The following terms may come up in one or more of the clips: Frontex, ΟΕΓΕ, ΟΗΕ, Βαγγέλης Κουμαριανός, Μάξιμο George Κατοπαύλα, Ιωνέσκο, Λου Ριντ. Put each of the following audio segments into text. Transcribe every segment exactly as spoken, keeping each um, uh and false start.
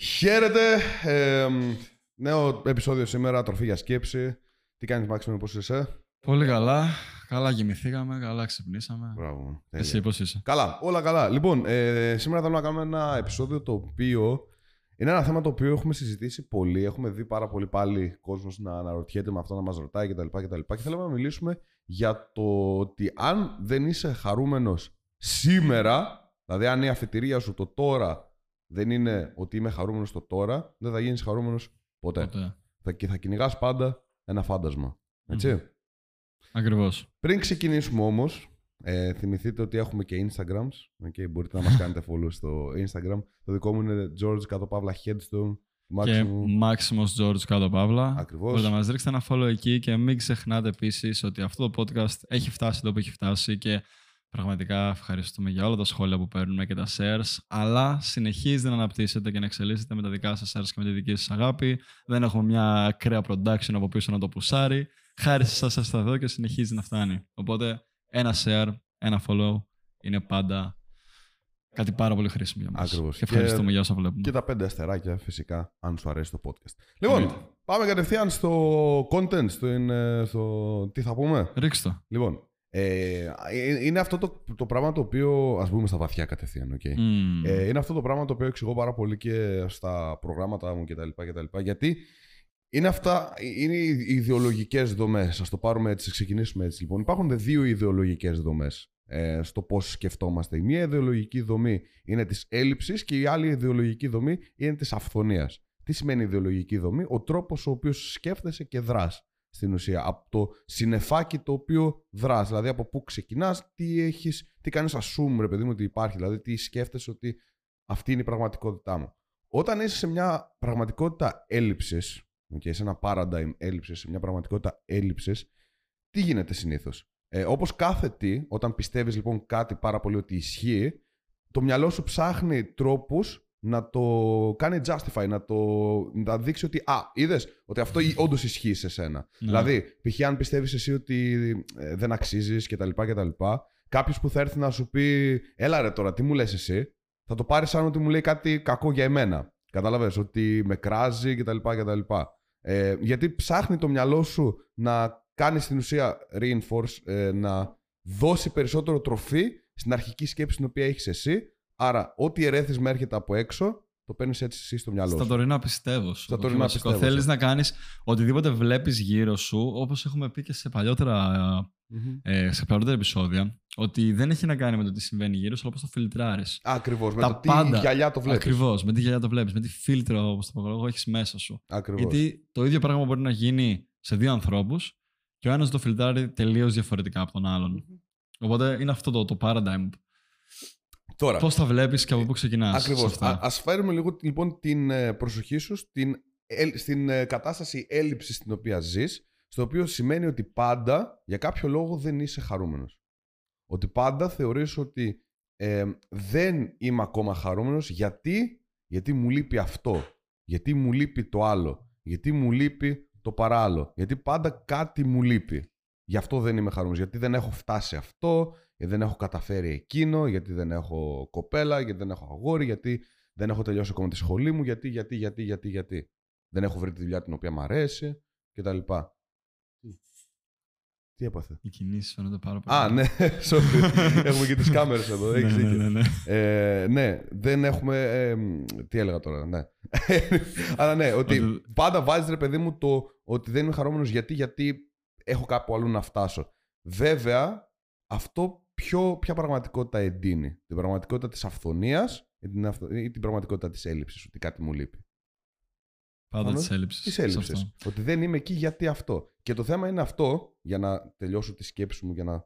Χαίρετε. Ε, νέο επεισόδιο σήμερα, τροφή για σκέψη. Τι κάνεις, Μάξιμο, πώς είσαι? Πολύ καλά. Καλά γυμηθήκαμε, καλά ξυπνήσαμε. Μπράβο. Εσύ πώς είσαι? Καλά, όλα καλά. Λοιπόν, ε, σήμερα θέλω να κάνουμε ένα επεισόδιο το οποίο είναι ένα θέμα το οποίο έχουμε συζητήσει πολύ. Έχουμε δει πάρα πολύ πάλι κόσμος να αναρωτιέται με αυτό, να μας ρωτάει κτλ. Και, και θέλαμε να μιλήσουμε για το ότι αν δεν είσαι χαρούμενος σήμερα, δηλαδή αν η αφετηρία σου το τώρα δεν είναι ότι είμαι χαρούμενος το τώρα, δεν θα γίνεις χαρούμενος ποτέ. ποτέ. Θα, και θα κυνηγάς πάντα ένα φάντασμα. Έτσι. Mm. Ακριβώς. Πριν ξεκινήσουμε όμως, ε, θυμηθείτε ότι έχουμε και Instagrams. Okay, μπορείτε να μας κάνετε follow στο Instagram. Το δικό μου είναι George Κατοπαύλα Headstone. Και Μάξιμο George Κατοπαύλα. Ακριβώς. Μπορείτε να μας ρίξετε ένα follow εκεί και μην ξεχνάτε επίσης ότι αυτό το podcast έχει φτάσει εδώ που έχει φτάσει και πραγματικά ευχαριστούμε για όλα τα σχόλια που παίρνουμε και τα shares, αλλά συνεχίζετε να αναπτύσσετε και να εξελίσσετε με τα δικά σας shares και με τη δική σας αγάπη. Δεν έχουμε μια ακραία production από πίσω να το πουσάρει. Χάρη σας σας θα δω και συνεχίζει να φτάνει. Οπότε ένα share, ένα follow είναι πάντα κάτι πάρα πολύ χρήσιμο για μας. Ακριβώς. Και ευχαριστούμε και για όσα βλέπουμε. Και τα πέντε αστεράκια φυσικά αν σου αρέσει το podcast. Λοιπόν, Εναι. πάμε κατευθείαν στο content, στο, είναι, στο τι θα πούμε. Ρίξτε. Λοιπόν. Ε, είναι αυτό το, το πράγμα το οποίο, ας πούμε στα βαθιά κατευθείαν, okay. mm. ε, είναι αυτό το πράγμα το οποίο εξηγώ πάρα πολύ και στα προγράμματα μου κτλ. Γιατί είναι, αυτά, είναι οι ιδεολογικές δομές. Ας το πάρουμε έτσι, ξεκινήσουμε έτσι λοιπόν. Υπάρχουν δύο ιδεολογικές δομές ε, στο πώς σκεφτόμαστε. Η μία ιδεολογική δομή είναι της έλλειψης και η άλλη ιδεολογική δομή είναι της αυθονίας. Τι σημαίνει ιδεολογική δομή? Ο τρόπος ο οποίος σκέφτεσαι και δράς. Στην ουσία, από το συννεφάκι το οποίο δράς. Δηλαδή, από πού ξεκινάς, τι έχεις, τι κάνεις assume, ρε παιδί μου, ότι υπάρχει. Δηλαδή, τι σκέφτεσαι ότι αυτή είναι η πραγματικότητά μου. Όταν είσαι σε μια πραγματικότητα έλλειψης, okay, σε ένα paradigm έλλειψης, σε μια πραγματικότητα έλλειψης, τι γίνεται συνήθως? Ε, όπως κάθε τι, όταν πιστεύεις λοιπόν κάτι πάρα πολύ ότι ισχύει, το μυαλό σου ψάχνει τρόπους να το κάνει justify, να το να δείξει ότι α, είδες ότι αυτό όντως ισχύει σε σένα. Yeah. Δηλαδή, π.χ. αν πιστεύεις εσύ ότι ε, δεν αξίζεις κτλ. Κάποιος που θα έρθει να σου πει έλα ρε τώρα, τι μου λες εσύ, θα το πάρεις σαν ότι μου λέει κάτι κακό για εμένα. Κατάλαβες, ότι με κράζει κτλ. Ε, γιατί ψάχνει το μυαλό σου να κάνει στην ουσία reinforce, ε, να δώσει περισσότερο τροφή στην αρχική σκέψη την οποία έχεις εσύ. Άρα, ό,τι ερέθισμα έρχεται από έξω, το παίρνεις έτσι εσύ στο μυαλό σου. Στα τωρινά πιστεύω. Στα τωρινά πιστεύω. Θέλεις να κάνεις οτιδήποτε βλέπεις γύρω σου, όπως έχουμε πει και σε παλιότερα, mm-hmm. ε, σε παλιότερα επεισόδια, ότι δεν έχει να κάνει με το τι συμβαίνει γύρω σου, αλλά πώς το φιλτράρεις. Ακριβώς. Τα με το πάντα, τι γυαλιά το βλέπεις. Ακριβώς. Με τι γυαλιά το βλέπεις. Με τι φίλτρο, όπως το λόγο, έχεις μέσα σου. Ακριβώς. Γιατί το ίδιο πράγμα μπορεί να γίνει σε δύο ανθρώπους και ο ένας το φιλτράρει τελείως διαφορετικά από τον άλλον. Mm-hmm. Οπότε είναι αυτό το, το paradigm. Πώς τα βλέπεις και από πού ξεκινάς? Ακριβώς. Ας φέρουμε λίγο λοιπόν την προσοχή σου στην, στην κατάσταση έλλειψης στην οποία ζεις, στο οποίο σημαίνει ότι πάντα για κάποιο λόγο δεν είσαι χαρούμενος. Ότι πάντα θεωρείς ότι ε, δεν είμαι ακόμα χαρούμενος γιατί, γιατί μου λείπει αυτό, γιατί μου λείπει το άλλο, γιατί μου λείπει το παράλληλο, γιατί πάντα κάτι μου λείπει. Γι' αυτό δεν είμαι χαρούμενος, γιατί δεν έχω φτάσει αυτό, γιατί δεν έχω καταφέρει εκείνο, γιατί δεν έχω κοπέλα, γιατί δεν έχω αγόρι, γιατί δεν έχω τελειώσει ακόμα τη σχολή μου, γιατί, γιατί, γιατί, γιατί, γιατί. Δεν έχω βρει τη δουλειά την οποία μου αρέσει κτλ. Τι έπαθε? Οι κινήσεις φαίνονται πάρα πολύ. Α, ναι, sorry. Έχουμε και τις κάμερες εδώ. Έχεις δίκιο. Ναι, ναι, ναι. Ε, ναι, δεν έχουμε. Ε, τι έλεγα τώρα, ναι. Αλλά ναι, ότι πάντα βάζεις ρε παιδί μου το ότι δεν είμαι χαρούμενος γιατί, γιατί έχω κάπου αλλού να φτάσω. Βέβαια. Αυτό ποιο, ποια πραγματικότητα εντείνει? Την πραγματικότητα της αυθονίας ή την, αυθο... ή την πραγματικότητα της έλλειψης, ότι κάτι μου λείπει? Πάντα της έλλειψης. Της έλλειψης. Ότι δεν είμαι εκεί γιατί αυτό. Και το θέμα είναι αυτό, για να τελειώσω τη σκέψη μου, για να...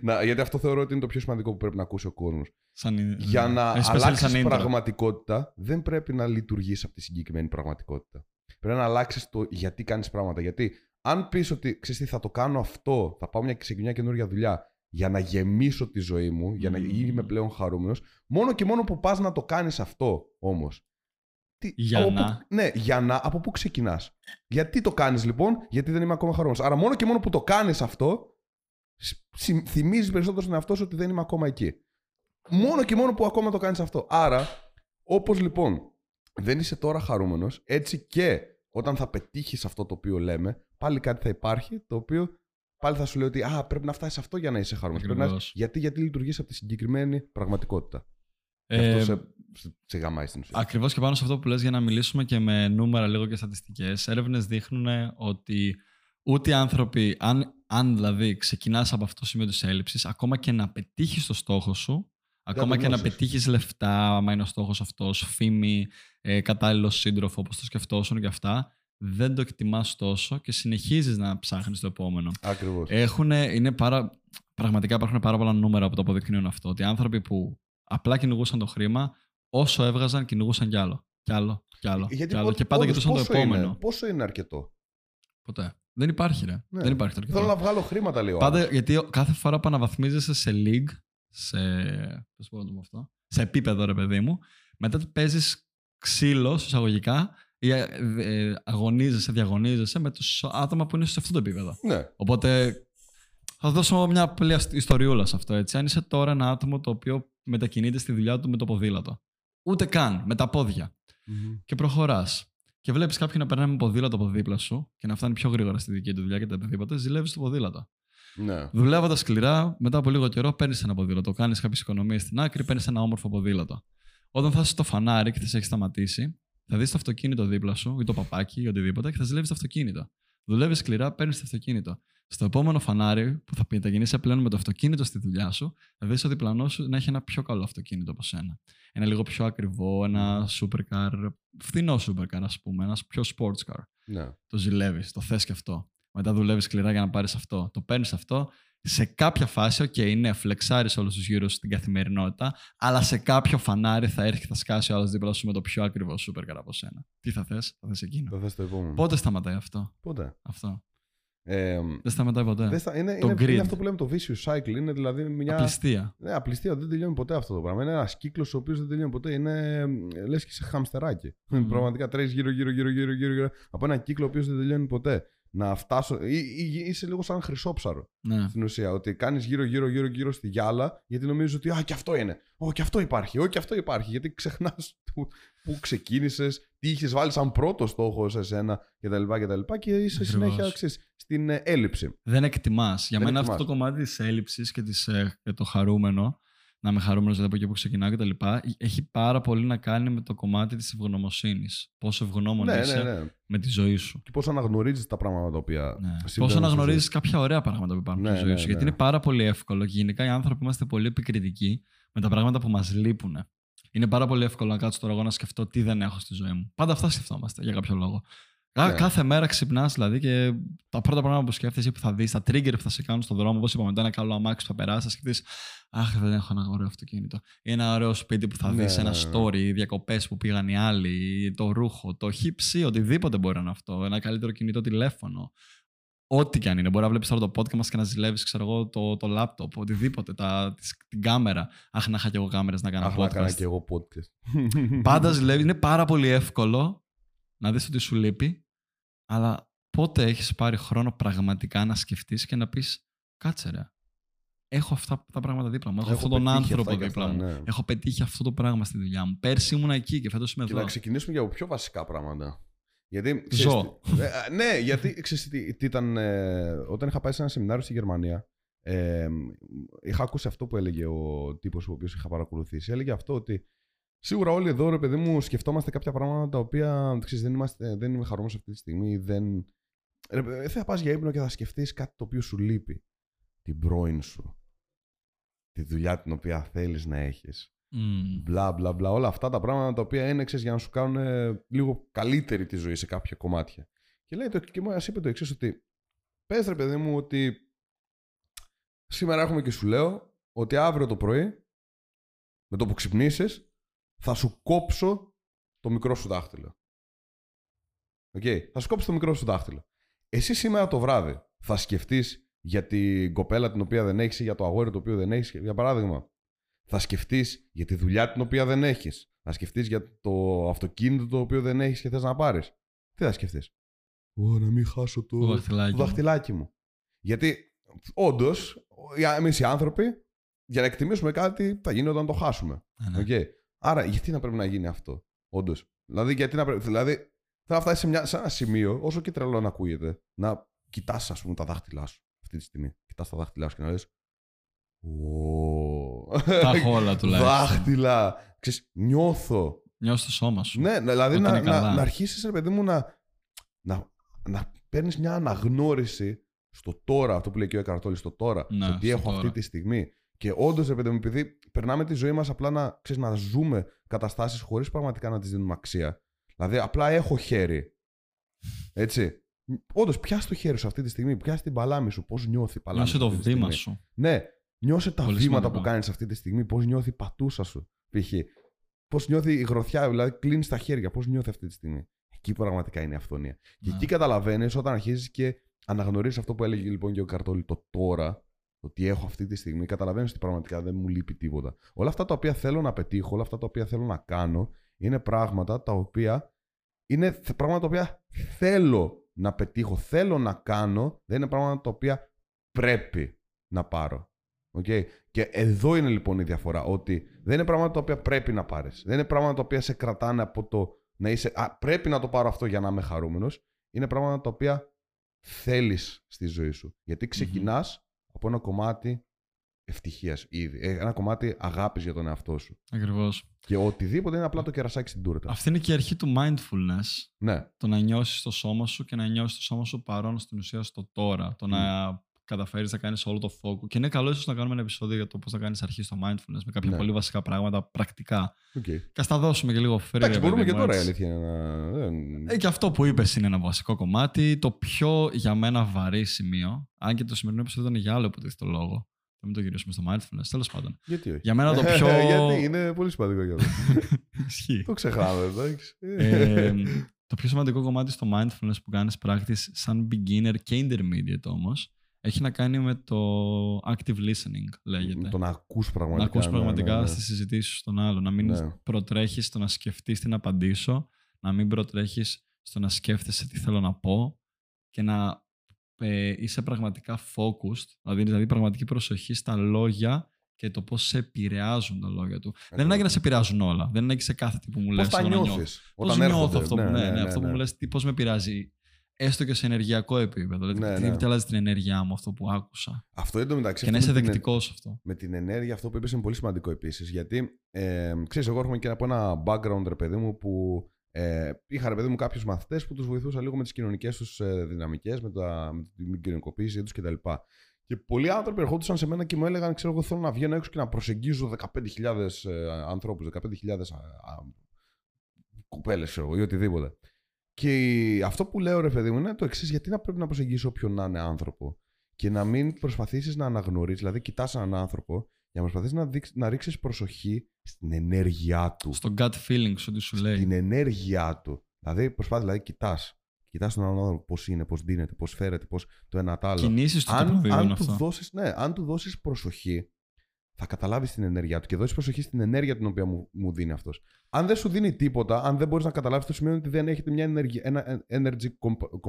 να... γιατί αυτό θεωρώ ότι είναι το πιο σημαντικό που πρέπει να ακούσει ο κόσμος. Σαν... Για να αλλάξεις πραγματικότητα, δεν πρέπει να λειτουργείς από τη συγκεκριμένη πραγματικότητα. Πρέπει να αλλάξεις το γιατί κάνεις πράγματα. Γιατί αν πεις ότι ξέρεις τι, θα το κάνω αυτό, θα πάω μια, σε μια καινούργια δουλειά για να γεμίσω τη ζωή μου, για να είμαι πλέον χαρούμενος, μόνο και μόνο που πας να το κάνεις αυτό όμως. Τι, για να. Που, ναι, για να. Από πού ξεκινάς? Γιατί το κάνεις λοιπόν? Γιατί δεν είμαι ακόμα χαρούμενος. Άρα μόνο και μόνο που το κάνεις αυτό, θυμίζεις περισσότερο στον εαυτό σου ότι δεν είμαι ακόμα εκεί. Μόνο και μόνο που ακόμα το κάνεις αυτό. Άρα, όπως λοιπόν δεν είσαι τώρα χαρούμενος, έτσι και όταν θα πετύχεις αυτό το οποίο λέμε, πάλι κάτι θα υπάρχει το οποίο πάλι θα σου λέει ότι α, πρέπει να φτάσεις αυτό για να είσαι χαρούμενος. Να... Γιατί, γιατί λειτουργείς από τη συγκεκριμένη πραγματικότητα. Ε, αυτό σε, σε γαμάει στην ουσία. Ακριβώς, και πάνω σε αυτό που λες, για να μιλήσουμε και με νούμερα λίγο και στατιστικές, έρευνες δείχνουν ότι ούτε οι άνθρωποι, αν, αν δηλαδή ξεκινάς από αυτό το σημείο της έλλειψης, ακόμα και να πετύχεις το στόχο σου, ακόμα και να πετύχεις λεφτά, άμα είναι ο στόχος αυτός, φήμη, ε, κατάλληλο σύντροφο, όπως το σκεφτόσουν και αυτά, δεν το εκτιμάς τόσο και συνεχίζεις να ψάχνεις το επόμενο. Ακριβώς. Είναι πάρα, πραγματικά υπάρχουν πάρα πολλά νούμερα που το αποδεικνύουν αυτό. Ότι άνθρωποι που απλά κυνηγούσαν το χρήμα, όσο έβγαζαν, κυνηγούσαν κι άλλο. Κι άλλο, κι άλλο. Γιατί κι άλλο πότε, και πάντα κοιτούσαν το επόμενο. Είναι, πόσο είναι αρκετό? Ποτέ. Δεν υπάρχει, ρε. Ναι. Δεν υπάρχει αρκετό. Θέλω να βγάλω χρήματα, λέω. Πάντα, γιατί κάθε φορά που αναβαθμίζεσαι σε league, σε, πώς μπορώ να το πω αυτό, σε επίπεδο, ρε παιδί μου, μετά παίζεις ξύλο, εισαγωγικά, ή αγωνίζεσαι, διαγωνίζεσαι με τους άτομα που είναι σε αυτό το επίπεδο. Ναι. Οπότε θα δώσω μια απλή ιστοριούλα σε αυτό. Έτσι. Αν είσαι τώρα ένα άτομο το οποίο μετακινείται στη δουλειά του με το ποδήλατο, ούτε καν με τα πόδια, mm-hmm. και προχωράς και βλέπεις κάποιον να περνάει με ποδήλατο από δίπλα σου και να φτάνει πιο γρήγορα στη δική του δουλειά και τα οτιδήποτε, ζηλεύεις το ποδήλατο. Ναι. Δουλεύοντας σκληρά, μετά από λίγο καιρό παίρνεις ένα ποδήλατο, κάνεις κάποιες οικονομίες στην άκρη, παίρνεις ένα όμορφο ποδήλατο. Όταν θα είσαι στο φανάρι και θα σε έχει σταματήσει, θα δεις το αυτοκίνητο δίπλα σου ή το παπάκι ή οτιδήποτε και θα ζηλεύεις το αυτοκίνητο. Δουλεύεις σκληρά, παίρνεις το αυτοκίνητο. Στο επόμενο φανάρι που θα μετακινείσαι πλέον με το αυτοκίνητο στη δουλειά σου, θα δεις ο διπλανός σου να έχει ένα πιο καλό αυτοκίνητο από σένα. Ένα λίγο πιο ακριβό, ένα supercar, φθηνό supercar, ας πούμε, ένα πιο sports car. Ναι. Το ζηλεύεις, το θες και αυτό. Μετά δουλεύεις σκληρά για να πάρεις αυτό. Το παίρνεις αυτό. Σε κάποια φάση, οκ, okay, ναι, φλεξάρεις όλους τους γύρω στην καθημερινότητα, αλλά σε κάποιο φανάρι θα έρθει και θα σκάσει ο άλλος δίπλα σου με το πιο ακριβό supercar από σένα. Τι θα θες, θα θες εκείνο. Θα θες το επόμενο. Πότε σταματάει αυτό? Πότε. Αυτό. Ε, δεν σταματάει ποτέ. Δεν στα... είναι, είναι, είναι αυτό που λέμε το vicious cycle. Είναι δηλαδή μια απληστία. Ναι, απληστία. Δεν τελειώνει ποτέ αυτό το πράγμα. Είναι ένας κύκλος ο οποίος δεν τελειώνει ποτέ. Είναι λες και σε χαμστεράκι. Mm. Πραγματικά τρέχεις γύρω-γύρω από ένα κύκλο ο οποίος δεν τελειώνει ποτέ. Να φτάσω. Ή, ή, είσαι λίγο σαν χρυσόψαρο, ναι. Στην ουσία. Ότι κάνεις γύρω-γύρω-γύρω στη γυάλα, γιατί νομίζεις ότι α, και αυτό είναι. Ω, και αυτό υπάρχει. Ω, και αυτό υπάρχει. Γιατί ξεχνάς πού ξεκίνησες, τι είχες βάλει σαν πρώτο στόχο σε σένα κτλ. Και, και είσαι Ακριβώς. συνέχεια αξίες, στην έλλειψη. Δεν εκτιμάς. Για Δεν μένα εκτιμάς. Αυτό το κομμάτι της έλλειψης και, της, και το χαρούμενο, να είμαι χαρούμενος δηλαδή από εκεί που ξεκινάω κτλ., έχει πάρα πολύ να κάνει με το κομμάτι της ευγνωμοσύνης. Πόσο ευγνώμων ναι, είσαι ναι, ναι. με τη ζωή σου. Και πώς αναγνωρίζεις τα πράγματα τα οποία. Ναι. Πώς αναγνωρίζεις κάποια ωραία πράγματα που υπάρχουν ναι, στη ζωή ναι, σου. Ναι. Γιατί είναι πάρα πολύ εύκολο. Και γενικά οι άνθρωποι είμαστε πολύ επικριτικοί με τα πράγματα που μας λείπουν. Είναι πάρα πολύ εύκολο να κάτσω τώρα εγώ να σκεφτώ τι δεν έχω στη ζωή μου. Πάντα αυτά σκεφτόμαστε για κάποιο λόγο. Ναι. Κάθε μέρα ξυπνάς δηλαδή και τα πρώτα πράγματα που σκέφτεσαι ή που θα δεις, τα trigger που θα σε κάνουν στον δρόμο, όπως είπαμε, μετά ένα καλό αμάξι που θα περάσεις, θα σκεφτείς αχ, δεν έχω ένα ωραίο αυτοκίνητο. Ή ένα ωραίο σπίτι που θα ναι, δεις, ένα ναι, story, διακοπές που πήγαν οι άλλοι, το ρούχο, το χύψη, οτιδήποτε μπορεί να είναι αυτό. Ένα καλύτερο κινητό τηλέφωνο. Ό,τι και αν είναι. Μπορεί να βλέπεις τώρα το podcast μας και να ζηλεύεις, ξέρω εγώ, το, το laptop, οτιδήποτε, τα, την κάμερα. Αχ, να είχα και εγώ κάμερες να κάνω αχ, podcast. Να έκανα και εγώ podcast. Πάντα ζηλεύεις. Είναι πάρα πολύ εύκολο να δεις ότι σου λείπει. Αλλά πότε έχεις πάρει χρόνο πραγματικά να σκεφτείς και να πεις κάτσε ρε, έχω αυτά τα πράγματα δίπλα μου, έχω, έχω αυτόν τον άνθρωπο δίπλα αυτά, μου, ναι. έχω πετύχει αυτό το πράγμα στη δουλειά μου. Πέρσι ήμουν εκεί και φέτος είμαι εδώ. Και να ξεκινήσουμε για πιο βασικά πράγματα. Γιατί, Ζω. Ξέρεις, ε, ναι, γιατί ξέρεις τι, τι ήταν, ε, όταν είχα πάει σε ένα σεμινάριο στη Γερμανία, ε, είχα ακούσει αυτό που έλεγε ο τύπος ο οποίος είχα παρακολουθήσει. Έλεγε αυτό ότι σίγουρα όλοι εδώ, ρε παιδί μου, σκεφτόμαστε κάποια πράγματα τα οποία ξέρεις, δεν, είμαστε, δεν είμαι χαρούμενος αυτή τη στιγμή. Δεν... Ρε, θα πας για ύπνο και θα σκεφτείς κάτι το οποίο σου λείπει. Την πρώην σου. Τη δουλειά την οποία θέλεις να έχεις. Mm. Μπλα μπλα μπλα. Όλα αυτά τα πράγματα τα οποία είναι ξέρεις, για να σου κάνουν ε, λίγο καλύτερη τη ζωή σε κάποια κομμάτια. Και λέει το, και μας είπε το εξής, ότι πες ρε παιδί μου ότι σήμερα έχουμε και σου λέω ότι αύριο το πρωί με το που ξυπνήσεις. Θα σου κόψω το μικρό σου δάχτυλο. Okay. Θα σου κόψω το μικρό σου δάχτυλο. Εσύ σήμερα το βράδυ θα σκεφτείς για την κοπέλα την οποία δεν έχεις, για το αγόρι το οποίο δεν έχεις, για παράδειγμα. Θα σκεφτείς για τη δουλειά την οποία δεν έχεις. Θα σκεφτείς για το αυτοκίνητο το οποίο δεν έχεις και θες να πάρεις. Τι θα σκεφτείς? Ω, να μην χάσω το, το, δαχτυλάκι, το δαχτυλάκι μου. Γιατί όντως, εμείς οι άνθρωποι, για να εκτιμήσουμε κάτι, θα γίνει όταν το χάσουμε. Okay. Άρα, γιατί να πρέπει να γίνει αυτό? Όντως. Δηλαδή, γιατί να πρέπει. Δηλαδή, θα φτάσει σε, μια... σε ένα σημείο, όσο και τρελό να ακούγεται, να κοιτάς, ας πούμε, τα δάχτυλά σου αυτή τη στιγμή. Κοιτάς τα δάχτυλά σου και να λες. Τα χόλα τουλάχιστον. Δάχτυλα. Ξέρεις, νιώθω. Νιώθω το σώμα σου. Ναι, δηλαδή να, να, να αρχίσεις, ρε παιδί μου, να, να, να παίρνεις μια αναγνώριση στο τώρα, αυτό που λέει και ο Εκαρτόλης, στο τώρα, ναι, στο τι έχω τώρα. Αυτή τη στιγμή. Και όντως, ρε παιδί μου, επειδή περνάμε τη ζωή μας απλά να, ξέρεις, να ζούμε καταστάσεις χωρίς πραγματικά να τις δίνουμε αξία. Δηλαδή, απλά έχω χέρι. Έτσι. Όντως, πιάσε το χέρι σου αυτή τη στιγμή, πιάσε την παλάμη σου, πώς νιώθει η παλάμη σου. Νιώσε το βήμα σου. Ναι, νιώσε τα πολύ βήματα σημαντικά που κάνεις αυτή τη στιγμή, πώς νιώθει η πατούσα σου, π.χ. Πώς νιώθει η γροθιά, δηλαδή κλείνεις τα χέρια, πώς νιώθει αυτή τη στιγμή. Εκεί πραγματικά είναι η αυθονία. Και εκεί καταλαβαίνεις όταν αρχίζεις και αναγνωρίζεις αυτό που έλεγε λοιπόν και ο Καρτόλη, το τώρα, το τι έχω αυτή τη στιγμή, καταλαβαίνεις ότι πραγματικά δεν μου λείπει τίποτα. Όλα αυτά τα οποία θέλω να πετύχω, όλα αυτά τα οποία θέλω να κάνω, είναι πράγματα τα οποία είναι πράγματα τα οποία θέλω να πετύχω, θέλω να κάνω, δεν είναι πράγματα τα οποία πρέπει να πάρω. Okay. Και εδώ είναι λοιπόν η διαφορά, ότι δεν είναι πράγματα τα οποία πρέπει να πάρεις. Δεν είναι πράγματα τα οποία σε κρατάνε από το να είσαι «Α, πρέπει να το πάρω αυτό για να είμαι χαρούμενος». Είναι πράγματα τα οποία θέλεις στη ζωή σου. Γιατί ξεκινάς mm-hmm. από ένα κομμάτι ευτυχίας ήδη. Ένα κομμάτι αγάπης για τον εαυτό σου. Ακριβώς. Και οτιδήποτε είναι απλά το κερασάκι στην τούρτα. Αυτή είναι και η αρχή του mindfulness. Ναι. Το να νιώσεις το σώμα σου και να νιώσεις το σώμα σου παρόν στην ουσία στο τώρα. Το mm. να... καταφέρεις να κάνεις όλο το φόκου. Και είναι καλό ίσως να κάνουμε ένα επεισόδιο για το πώς να κάνεις αρχή στο mindfulness με κάποια ναι. πολύ βασικά πράγματα πρακτικά. Okay. Και ας τα δώσουμε και λίγο free. Εντάξει, μπορούμε και τώρα η αλήθεια να... Ε, και αυτό που είπες είναι ένα βασικό κομμάτι. Το πιο για μένα βαρύ σημείο, αν και το σημερινό επεισόδιο ήταν για άλλο υποτίθετο λόγο. Να μην το γυρίσουμε στο mindfulness, τέλος πάντων. Γιατί όχι. Για μένα το πιο... Γιατί είναι πολύ σημαντικό για αυτό. Ισχύει. Το ξεχάμε, εντάξει. Το πιο σημαντικό κομμάτι στο mindfulness που κάνεις practice σαν beginner και intermediate όμως, έχει να κάνει με το active listening, λέγεται. Το να ακούς πραγματικά. Να ακούς πραγματικά ναι, ναι, ναι. στις συζητήσεις των άλλων. Να μην ναι. προτρέχεις στο να σκεφτείς τι να απαντήσω, να μην προτρέχεις στο να σκέφτεσαι τι θέλω να πω και να ε, είσαι πραγματικά focused, δηλαδή, δηλαδή πραγματική προσοχή στα λόγια και το πώς σε επηρεάζουν τα λόγια του. Εναι. Δεν είναι να σε επηρεάζουν όλα. Δεν είναι σε κάθε τι που μου λες. Πώς τα νιώθεις. Πώς νιώθω αυτό, ναι, ναι, ναι, ναι, ναι, ναι, αυτό ναι. που μου λες, πώς με επηρεάζει. Έστω και σε ενεργειακό επίπεδο. Δηλαδή, τι ναι. αλλάζει την ενέργεια μου, αυτό που άκουσα. Αυτό εντωμεταξύ. Και να είσαι δεκτικός την... αυτό. Με την ενέργεια, αυτό που είπες είναι πολύ σημαντικό επίσης. Γιατί ε, ξέρεις, εγώ έρχομαι και από ένα background, ρε παιδί μου, που ε, είχα ρε παιδί μου κάποιους μαθητές που τους βοηθούσα λίγο με τις κοινωνικές τους ε, δυναμικές, με, τα, με την κοινωνικοποίησή τους κτλ. Και, και πολλοί άνθρωποι ερχόντουσαν σε μένα και μου έλεγαν: Ξέρω εγώ, θέλω να βγαίνω έξω και να προσεγγίζω δεκαπέντε χιλιάδες ε, ανθρώπους, δεκαπέντε χιλιάδες κουπέλες, ξέρω εγώ, ή οτιδήποτε. Και αυτό που λέω, ρε παιδί μου, είναι το εξής: γιατί να πρέπει να προσεγγίσεις όποιον να είναι άνθρωπο και να μην προσπαθήσεις να αναγνωρίσεις, δηλαδή κοιτάς έναν άνθρωπο για να προσπαθείς να, να ρίξεις προσοχή στην ενέργειά του. Στο gut feeling, ό,τι σου λέει. Στην ενέργειά του. Δηλαδή, προσπάθεις, δηλαδή κοιτάς. Κοιτάς τον άλλον άνθρωπο πώς είναι, πώς δίνεται, πώς φέρεται, πώς το ένα τ' άλλο. Κινήσεις του αν, αν του δώσεις, ναι, αν του δώσεις προσοχή, θα καταλάβεις την ενέργειά του και δώσεις προσοχή στην ενέργεια την οποία μου, μου δίνει αυτός. Αν δεν σου δίνει τίποτα, αν δεν μπορείς να καταλάβεις, το σημαίνει ότι δεν έχετε μια ενεργεια, ένα energy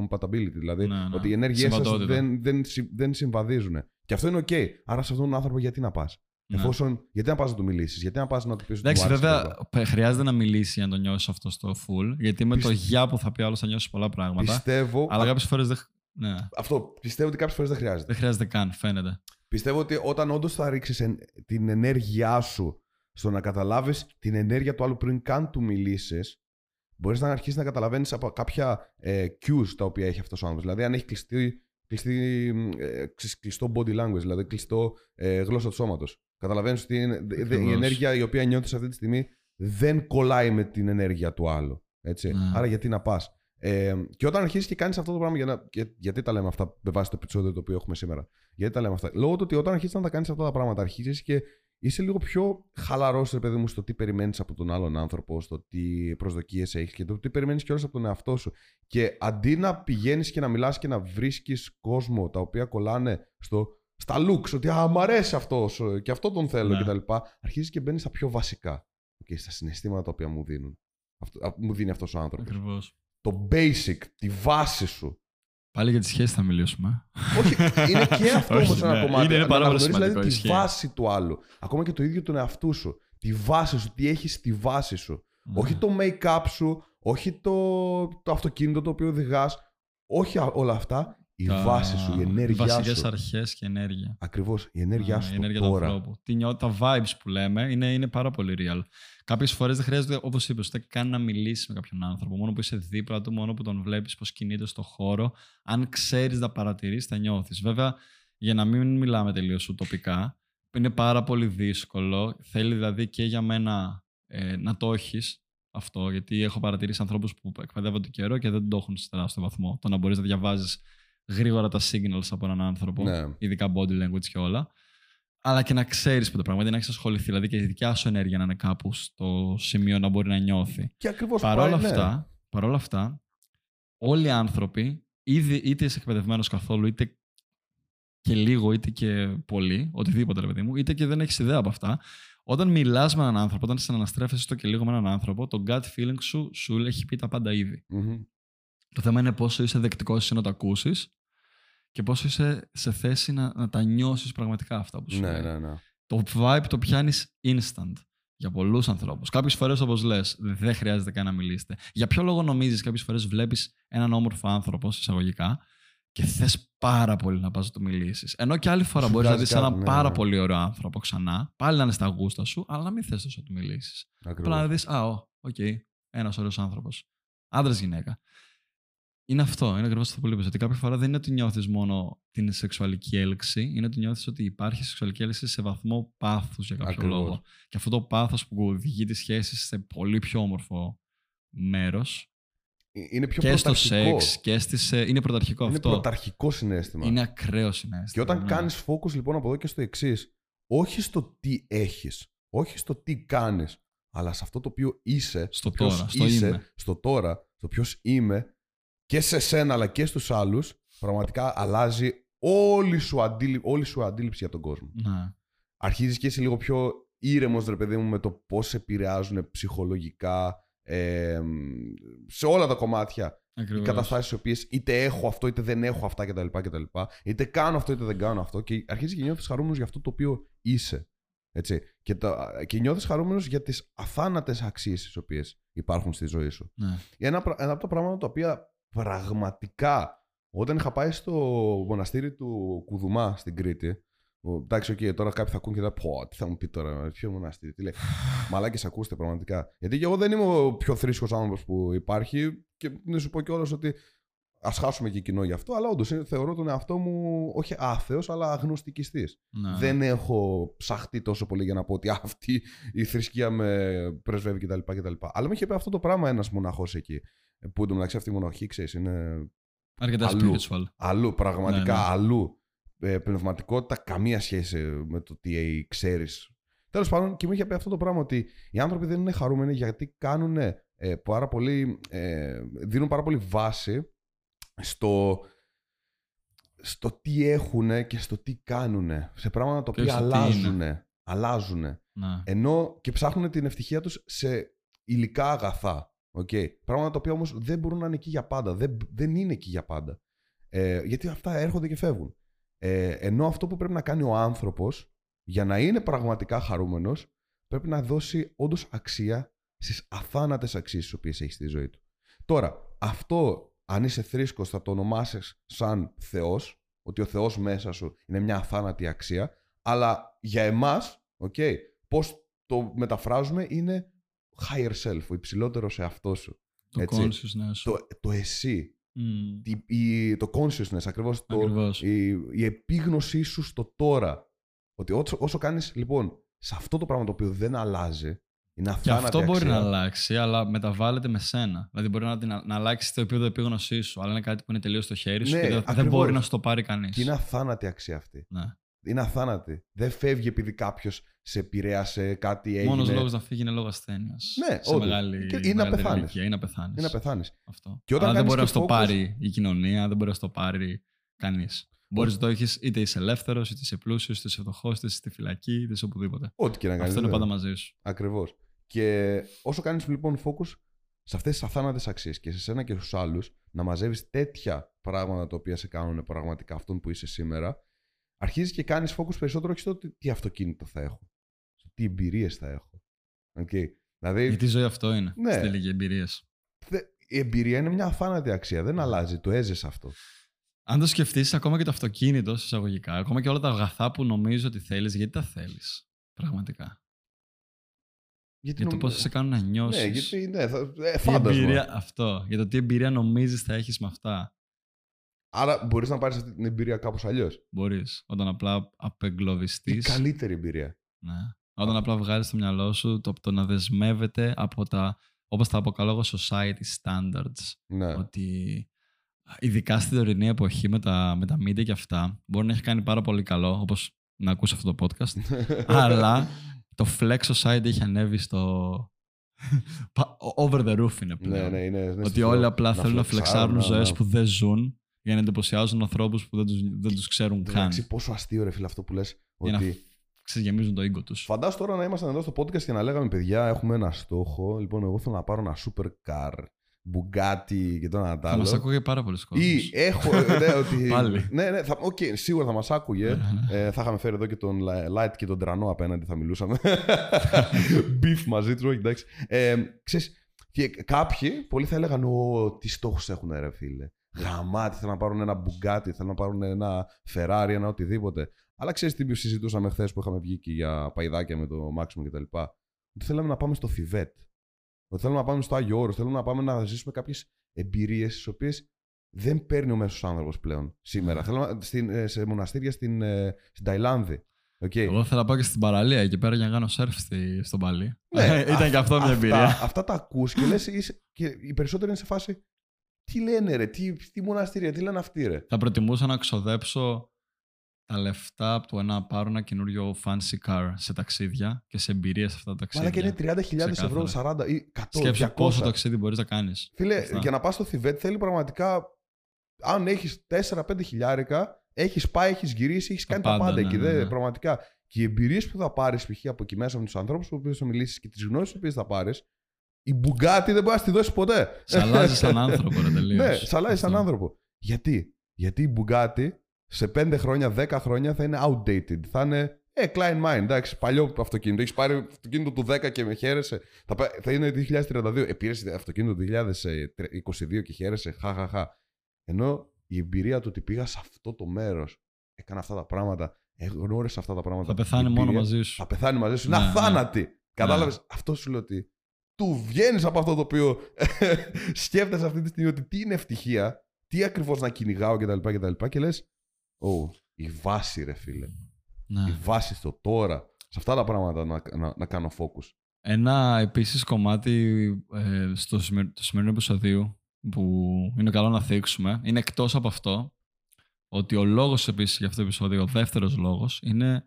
compatibility, δηλαδή ναι, ναι. ότι οι ενέργειές σας δεν, δεν, δεν συμβαδίζουν. Και αυτό είναι ok. Άρα σε αυτόν τον άνθρωπο γιατί να πας. Ναι. Εφόσον, γιατί να πας να του μιλήσεις, γιατί να πας να του πεις. Εντάξει, βέβαια χρειάζεται να μιλήσει για να το νιώσεις αυτό στο full, γιατί με Πιστε... το γεια που θα πει άλλο θα νιώσεις πολλά πράγματα. Πιστεύω. Αλλά κάποιες φορές δεν. Ναι. Αυτό πιστεύω ότι κάποιες φορές δεν χρειάζεται. Δεν χρειάζεται καν, φαίνεται. Πιστεύω ότι όταν όντως θα ρίξεις εν, την ενέργειά σου στο να καταλάβεις την ενέργεια του άλλου πριν καν του μιλήσεις, μπορείς να αρχίσεις να καταλαβαίνεις από κάποια ε, cues τα οποία έχει αυτός ο άνθρωπος. Δηλαδή, αν έχει κλειστή, κλειστή, ε, κλειστό body language, δηλαδή κλειστό ε, γλώσσα του σώματος. Καταλαβαίνεις ότι είναι, δε, η ενέργεια η οποία νιώθεις αυτή τη στιγμή δεν κολλάει με την ενέργεια του άλλου. Έτσι. Mm. Άρα, γιατί να πας. Ε, και όταν αρχίσεις και κάνεις αυτό το πράγμα, για να, για, γιατί τα λέμε αυτά με βάση το επεισόδιο το οποίο έχουμε σήμερα. Γιατί τα λέμε αυτά. Λόγω του ότι όταν αρχίσεις να τα κάνεις αυτά τα πράγματα, αρχίζεις και είσαι λίγο πιο χαλαρός, ρε παιδί μου, στο τι περιμένεις από τον άλλον άνθρωπο, στο τι προσδοκίες έχεις και το τι περιμένεις κιόλας από τον εαυτό σου. Και αντί να πηγαίνεις και να μιλάς και να βρίσκεις κόσμο τα οποία κολλάνε στο, στα looks, ότι α, μ' αρέσει αυτός και αυτό τον θέλω yeah. κτλ., αρχίζεις και μπαίνεις στα πιο βασικά και okay, στα συναισθήματα τα οποία μου, δίνουν, αυτό, μου δίνει αυτός ο άνθρωπος. Ακριβώς. Το basic, τη βάση σου. Πάλι για τις σχέσεις θα μιλήσουμε. Όχι, είναι και αυτό όμως ένα ναι. κομμάτι. Είναι πάρα πολύ σημαντικό. Δηλαδή τη βάση του άλλου. Ακόμα και το ίδιο τον εαυτού σου. Τη βάση σου, τι έχεις στη βάση σου. Mm. Όχι το make-up σου, όχι το, το αυτοκίνητο το οποίο οδηγάς, όχι όλα αυτά. Η τα... βάση σου, η ενέργειά σου. Οι βασικές αρχές και ενέργεια. Ακριβώς, η ενέργειά yeah, σου. Η ενέργεια του ανθρώπου. Τι νιώθω, τα vibes που λέμε είναι, είναι πάρα πολύ real. Κάποιες φορές δεν χρειάζεται, όπως είπες, ούτε καν να μιλήσεις με κάποιον άνθρωπο. Μόνο που είσαι δίπλα του, μόνο που τον βλέπεις πώς κινείται στον χώρο. Αν ξέρεις να παρατηρείς, θα νιώθεις. Βέβαια, για να μην μιλάμε τελείως ουτοπικά, είναι πάρα πολύ δύσκολο. Θέλει δηλαδή και για μένα ε, να το έχεις. Αυτό, γιατί έχω παρατηρήσει ανθρώπους που εκπαιδεύονται καιρό και δεν το έχουν στο βαθμό. Το να μπορείς να διαβάζεις γρήγορα τα signals από έναν άνθρωπο, ναι. Ειδικά body language και όλα. Αλλά και να ξέρεις που το πράγμα, να έχεις ασχοληθεί. Δηλαδή και η δικιά σου ενέργεια να είναι κάπου στο σημείο να μπορεί να νιώθει. Και ακριβώς παρόλα πάει, αυτά, ναι. Παρόλα αυτά, όλοι οι άνθρωποι, ήδη, είτε είσαι εκπαιδευμένος καθόλου, είτε και λίγο, είτε και πολύ, οτιδήποτε ρε παιδί μου, είτε και δεν έχεις ιδέα από αυτά. Όταν μιλάς με έναν άνθρωπο, όταν συναναστρέφεσαι στο και λίγο με έναν άνθρωπο, το gut feeling σου σου έχει πει τα πάντα ήδη. Mm-hmm. Το θέμα είναι πόσο είσαι δεκτικός εσύ να τα ακούσεις και πόσο είσαι σε θέση να, να τα νιώσεις πραγματικά αυτά που σου ναι, λέει. Ναι, ναι. Το vibe το πιάνεις instant για πολλούς ανθρώπους. Κάποιες φορές, όπως λες, δεν χρειάζεται καν να μιλήσετε. Για ποιο λόγο νομίζεις, κάποιες φορές βλέπεις έναν όμορφο άνθρωπο, εισαγωγικά, και θες πάρα πολύ να πας να του μιλήσεις. Ενώ και άλλη φορά μπορείς να δεις έναν ναι, πάρα ναι. πολύ ωραίο άνθρωπο ξανά, πάλι να είναι στα γούστα σου, αλλά να μην θες τόσο να του μιλήσεις. Απλά να δεις, α, οκ, okay, ένας ωραίος άνθρωπος. Άντρας, γυναίκα. Είναι αυτό, είναι ακριβώς αυτό που είπες. Ότι κάποια φορά δεν είναι ότι νιώθεις μόνο την σεξουαλική έλξη, είναι ότι νιώθεις ότι υπάρχει σεξουαλική έλξη σε βαθμό πάθους για κάποιο ακριβώς. λόγο. Και αυτό το πάθος που οδηγεί τις σχέσεις σε πολύ πιο όμορφο μέρος. Είναι πιο και πρωταρχικό. Στο σεξ και στις, είναι πρωταρχικό είναι αυτό. Είναι πρωταρχικό συναίσθημα. Είναι ακραίο συναίσθημα. Και όταν ναι. κάνεις focus λοιπόν από εδώ και στο εξής, όχι στο τι έχεις, όχι στο τι κάνεις, αλλά σε αυτό το οποίο είσαι, στο τώρα, στο, είσαι, είμαι. στο τώρα, στο ποιος είμαι. Και σε σένα αλλά και στους άλλους, πραγματικά αλλάζει όλη σου, αντίλη, όλη σου αντίληψη για τον κόσμο. Να. Αρχίζεις και είσαι λίγο πιο ήρεμος, ρε παιδί μου, με το πώς σε επηρεάζουν ψυχολογικά, ε, σε όλα τα κομμάτια. Ακριβώς. Οι καταστάσεις οι οποίες είτε έχω αυτό είτε δεν έχω αυτά κτλ, κτλ. Είτε κάνω αυτό είτε δεν κάνω αυτό. Και αρχίζεις και νιώθεις χαρούμενος για αυτό το οποίο είσαι. Έτσι. Και, τα, και νιώθεις χαρούμενος για τις αθάνατες αξίες τις οποίες υπάρχουν στη ζωή σου. Να. Ένα, ένα από τα πράγματα τα οποία. Πραγματικά, όταν είχα πάει στο μοναστήρι του Κουδουμά στην Κρήτη. Εντάξει, οκ, okay, τώρα κάποιοι θα ακούν και θα πω, τι θα μου πει τώρα, ποιο μοναστήρι, τι λέει. Μαλάκες, ακούστε πραγματικά. Γιατί και εγώ δεν είμαι ο πιο θρήσκος άνθρωπος που υπάρχει και να σου πω κιόλας ότι ας χάσουμε και κοινό γι' αυτό. Αλλά όντως θεωρώ τον εαυτό μου όχι άθεος, αλλά αγνωστικιστής. Να. Δεν έχω ψαχτεί τόσο πολύ για να πω ότι αυτή η θρησκεία με πρεσβεύει κτλ. Αλλά μου είχε πει αυτό το πράγμα ένας μοναχός εκεί. Που το μεταξύ αυτή η μοναχή, ξέρεις, είναι αρκετά spiritual. Αλλού, πραγματικά ναι, ναι. αλλού. Ε, πνευματικότητα, καμία σχέση με το τι ξέρεις. Τέλος πάντων, και μου είχε πει αυτό το πράγμα ότι οι άνθρωποι δεν είναι χαρούμενοι γιατί κάνουν, ε, πάρα πολύ, ε, δίνουν πάρα πολύ βάση στο, στο τι έχουν και στο τι κάνουν. Σε πράγματα τα οποία αλλάζουν. αλλάζουν. Ναι. Ενώ και ψάχνουν την ευτυχία τους σε υλικά αγαθά. Okay. Πράγματα τα οποία όμως δεν μπορούν να είναι εκεί για πάντα. Δεν, δεν είναι εκεί για πάντα. Ε, γιατί αυτά έρχονται και φεύγουν. Ε, ενώ αυτό που πρέπει να κάνει ο άνθρωπος για να είναι πραγματικά χαρούμενος, πρέπει να δώσει όντως αξία στις αθάνατες αξίες τις οποίες έχει στη ζωή του. Τώρα, αυτό αν είσαι θρήσκος θα το ονομάσεις σαν Θεός, ότι ο Θεός μέσα σου είναι μια αθάνατη αξία, αλλά για εμάς, okay, πώς το μεταφράζουμε είναι higher self, ο υψηλότερος εαυτός σου. Το έτσι. Consciousness. Το, το εσύ. Mm. Η, το consciousness, ακριβώς. Το, ακριβώς. Η, η επίγνωσή σου στο τώρα. Ότι όσο, όσο κάνεις, λοιπόν, σε αυτό το πράγμα το οποίο δεν αλλάζει, είναι αθάνατη αξία. Και αυτό αξία. Μπορεί να αλλάξει, αλλά μεταβάλλεται με σένα. Δηλαδή μπορεί να, να, να αλλάξει το επίπεδο επίγνωσή σου, αλλά είναι κάτι που είναι τελείως στο χέρι σου, ναι, και δεν ακριβώς. μπορεί να σου το πάρει κανείς. Και είναι αθάνατη αξία αυτή. Ναι. Είναι αθάνατη. Δεν φεύγει επειδή κάποιος σε επηρέασε, κάτι έγινε. Μόνος λόγος να φύγει είναι λόγω ασθένειας. Ναι, σε μεγάλη, και είναι μεγάλη ηλικία. Είναι να πεθάνεις. Αλλά δεν μπορεί να στο focus... πάρει η κοινωνία, δεν μπορεί να στο πάρει κανείς. Μπορείς να το έχεις είτε είσαι ελεύθερος, είτε είσαι πλούσιος, είτε είσαι φτωχός, είτε είσαι στη φυλακή, είτε είσαι οπουδήποτε. Ό,τι και να κάνεις. Αυτό είναι πάντα μαζί σου. Ακριβώς. Και όσο κάνεις λοιπόν focus σε αυτές τις αθάνατες αξίες και σε σένα και στους άλλους, να μαζεύεις τέτοια πράγματα τα οποία σε κάνουν πραγματικά αυτόν που είσαι σήμερα. Αρχίζεις και κάνεις focus περισσότερο όχι στο τι αυτοκίνητο θα έχω, τι εμπειρίες θα έχω. Okay. Δηλαδή, γιατί η ζωή αυτό είναι. Ναι. Στη λίγη εμπειρίες. Η εμπειρία είναι μια αφάνατη αξία. Δεν αλλάζει. Το έζες αυτό. Αν το σκεφτείς, ακόμα και το αυτοκίνητο, εισαγωγικά, ακόμα και όλα τα αγαθά που νομίζω ότι θέλεις, γιατί τα θέλεις πραγματικά. Γιατί για το νομ... πώς σε κάνουν να νιώσεις. Ναι, γιατί, ναι, θα... ε, φάντασμα. Εμπειρία, αυτό. Για το τι εμπειρία νομίζεις θα έχεις με αυτά. Άρα μπορείς να πάρεις αυτή την εμπειρία κάπως αλλιώς. Μπορείς. Όταν απλά απεγκλωβιστείς. Η καλύτερη εμπειρία. Ναι. Όταν απλά βγάλεις το μυαλό σου το, το να δεσμεύεται από τα, όπως τα αποκαλώ εγώ, society standards. Ναι. Ότι ειδικά στην τωρινή εποχή με τα, με τα media και αυτά μπορεί να έχει κάνει πάρα πολύ καλό, όπως να ακούς αυτό το podcast. Αλλά το flex society έχει ανέβει στο... over the roof είναι πλέον. Ναι, ναι, είναι, είναι ότι όλοι το... απλά να θέλουν να φλεξάρουν ζωές που δεν ζουν για να εντυπωσιάζουν ανθρώπους που δεν τους, δεν τους ξέρουν καν. Εντάξει, πόσο αστείο ρε φίλε αυτό που λες. Ότι... ξεγεμίζουν το ego τους. Φαντάσου τώρα να ήμασταν εδώ στο podcast και να λέγαμε παιδιά, έχουμε ένα στόχο. Λοιπόν, εγώ θέλω να πάρω ένα super car, Bugatti και το ένα τ' άλλο. Θα μας ακούγε πάρα πολλοί κόσμος. Ή έχω. Ναι, ότι, πάλι. Ναι, ναι, θα, okay, σίγουρα θα μας άκουγε. ε, θα είχαμε φέρει εδώ και τον Light και τον Τρανό απέναντι, θα μιλούσαμε. Beef μαζί του, εντάξει. Ε, ξέρεις, και κάποιοι, πολλοί θα έλεγαν, Ω, τι στόχους έχουν, ρε φίλε. Γαμάτι, θέλω να πάρουν ένα Bugatti, θέλω να πάρουν ένα Ferrari, ένα οτιδήποτε. Αλλά ξέρεις τι συζητούσαμε χθες που είχαμε βγει και για παϊδάκια με το Μάξιμο κτλ. Ότι θέλαμε να πάμε στο Θιβέτ. Ότι θέλουμε να πάμε στο Άγιο Όρος. Θέλουμε να πάμε να ζήσουμε κάποιες εμπειρίες τις οποίες δεν παίρνει ο μέσος άνθρωπος πλέον σήμερα. Mm. Θέλουμε στην, σε μοναστήρια στην, στην Ταϊλάνδη. Okay. Εγώ θέλω να πάω και στην παραλία εκεί πέρα για να κάνω σερφ στη, στον Παλί. Ναι, ήταν και αυτό μια εμπειρία. Αυτά, αυτά τα ακούς και λες είσαι, και οι περισσότεροι είναι σε φάση. Τι λένε ρε, τι, τι μοναστήρια, τι λένε αυτοί ρε. Θα προτιμούσα να ξοδέψω τα λεφτά από το να πάρω ένα καινούριο fancy car σε ταξίδια και σε εμπειρίες αυτά τα ταξίδια. Αλλά και είναι τριάντα χιλιάδες ευρώ, σαράντα ή εκατό. Σκέψου πόσο ταξίδι μπορείς να κάνεις. Φίλε, αυτά. Για να πας στο Θιβέτ θέλει πραγματικά. Αν έχεις τέσσερα πέντε χιλιάρικα, έχεις πάει, έχεις γυρίσει, έχεις κάνει πάντα, τα πάντα ναι, εκεί. Ναι, ναι. Πραγματικά. Και οι εμπειρίες που θα πάρεις, π.χ. από εκεί μέσα με τους ανθρώπους που θα μιλήσεις και τις γνώσεις που θα πάρεις, η Μπουγκάτι δεν μπορεί να τη δώσει ποτέ. Σαλάζεις σαν άνθρωπο, ρε τελείω. Ναι, σαλάζεις σαν άνθρωπο. Γιατί? Γιατί η Μπουγκάτι. Σε πέντε χρόνια, δέκα χρόνια θα είναι outdated. Θα είναι, ε, Klein Mind, εντάξει, παλιό αυτοκίνητο. Έχεις πάρει αυτοκίνητο του δέκα και με χαίρεσαι. Θα, θα είναι δύο χιλιάδες τριάντα δύο. Ε, πήρες αυτοκίνητο του δύο χιλιάδες είκοσι δύο και χαίρεσαι. Χαχαχα. Ενώ η εμπειρία του ότι πήγα σε αυτό το μέρος, έκανα αυτά τα πράγματα, γνώρισα αυτά τα πράγματα. Θα πεθάνει εμπειρία, μόνο μαζί σου. Θα πεθάνει μαζί σου. Είναι ναι, αθάνατη. Ναι. Κατάλαβες. Ναι. Αυτό σου λέω ότι του βγαίνεις από αυτό το οποίο σκέφτεσαι αυτή τη στιγμή ότι τι είναι ευτυχία, τι ακριβώς να κυνηγάω κτλ. κτλ και λες. Oh, η βάση ρε φίλε. Ναι. Η βάση στο τώρα. Σε αυτά τα πράγματα να, να, να κάνω focus. Ένα επίσης κομμάτι ε, στο σημερι, το σημερινό επεισοδίου που είναι καλό να θίξουμε είναι εκτός από αυτό ότι ο λόγος επίσης για αυτό το επεισόδιο, ο δεύτερος λόγος είναι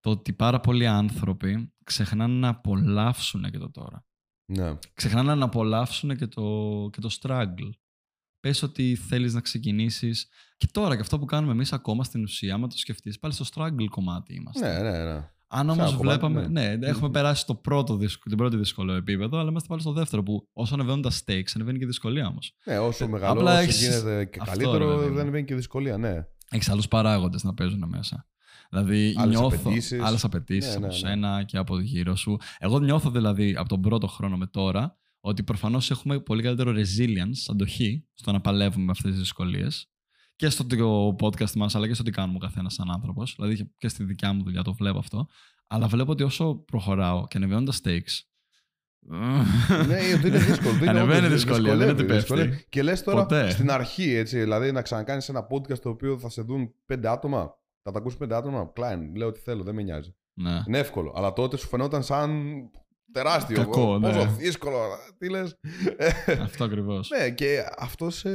το ότι πάρα πολλοί άνθρωποι ξεχνάνε να απολαύσουν και το τώρα. Ναι. Ξεχνάνε να απολαύσουν και το, και το struggle. Πες ότι θέλεις να ξεκινήσεις. Και τώρα και αυτό που κάνουμε εμείς ακόμα στην ουσία, άμα το σκεφτείς, πάλι στο struggle κομμάτι είμαστε. Ναι, ναι, ναι. Αν όμως βλέπαμε. Κομμάτι, ναι. Ναι, έχουμε περάσει το πρώτο, την πρώτη δύσκολο επίπεδο, αλλά είμαστε πάλι στο δεύτερο. Που όσο ανεβαίνουν τα stakes, ανεβαίνει και η δυσκολία όμως. Ναι, όσο ε, μεγαλύτερο έχεις... γίνεται και καλύτερο, αυτό, δεν ανεβαίνει και η δυσκολία, ναι. Έχεις άλλους παράγοντες να παίζουν μέσα. Δηλαδή, άλλες νιώθω άλλες απαιτήσεις ναι, ναι, από σένα ναι. Και από γύρω σου. Εγώ νιώθω δηλαδή από τον πρώτο χρόνο με τώρα. Ότι προφανώς έχουμε πολύ καλύτερο resilience, αντοχή, στο να παλεύουμε με αυτές τις δυσκολίες. Και στο podcast μας, αλλά και στο τι κάνουμε ο καθένας σαν άνθρωπος. Δηλαδή και στη δικιά μου δουλειά το βλέπω αυτό. Αλλά βλέπω ότι όσο προχωράω και ανεβαίνουν τα stakes. Ναι, δεν είναι δύσκολο. Ανεβαίνει δυσκολία, δεν είναι πέφτει. Και λες τώρα ποτέ. Στην αρχή, έτσι, δηλαδή να ξανακάνεις ένα podcast το οποίο θα σε δουν πέντε άτομα. Θα τα ακούσει πέντε άτομα. Κλάιν, λέω ότι θέλω, δεν με νοιάζει. Ναι. Είναι εύκολο. Αλλά τότε σου φαινόταν σαν. Τεράστιο. Κακό, ναι. Πόσο δύσκολο. Τι λες. Αυτό ακριβώς. Ναι, και αυτό σε,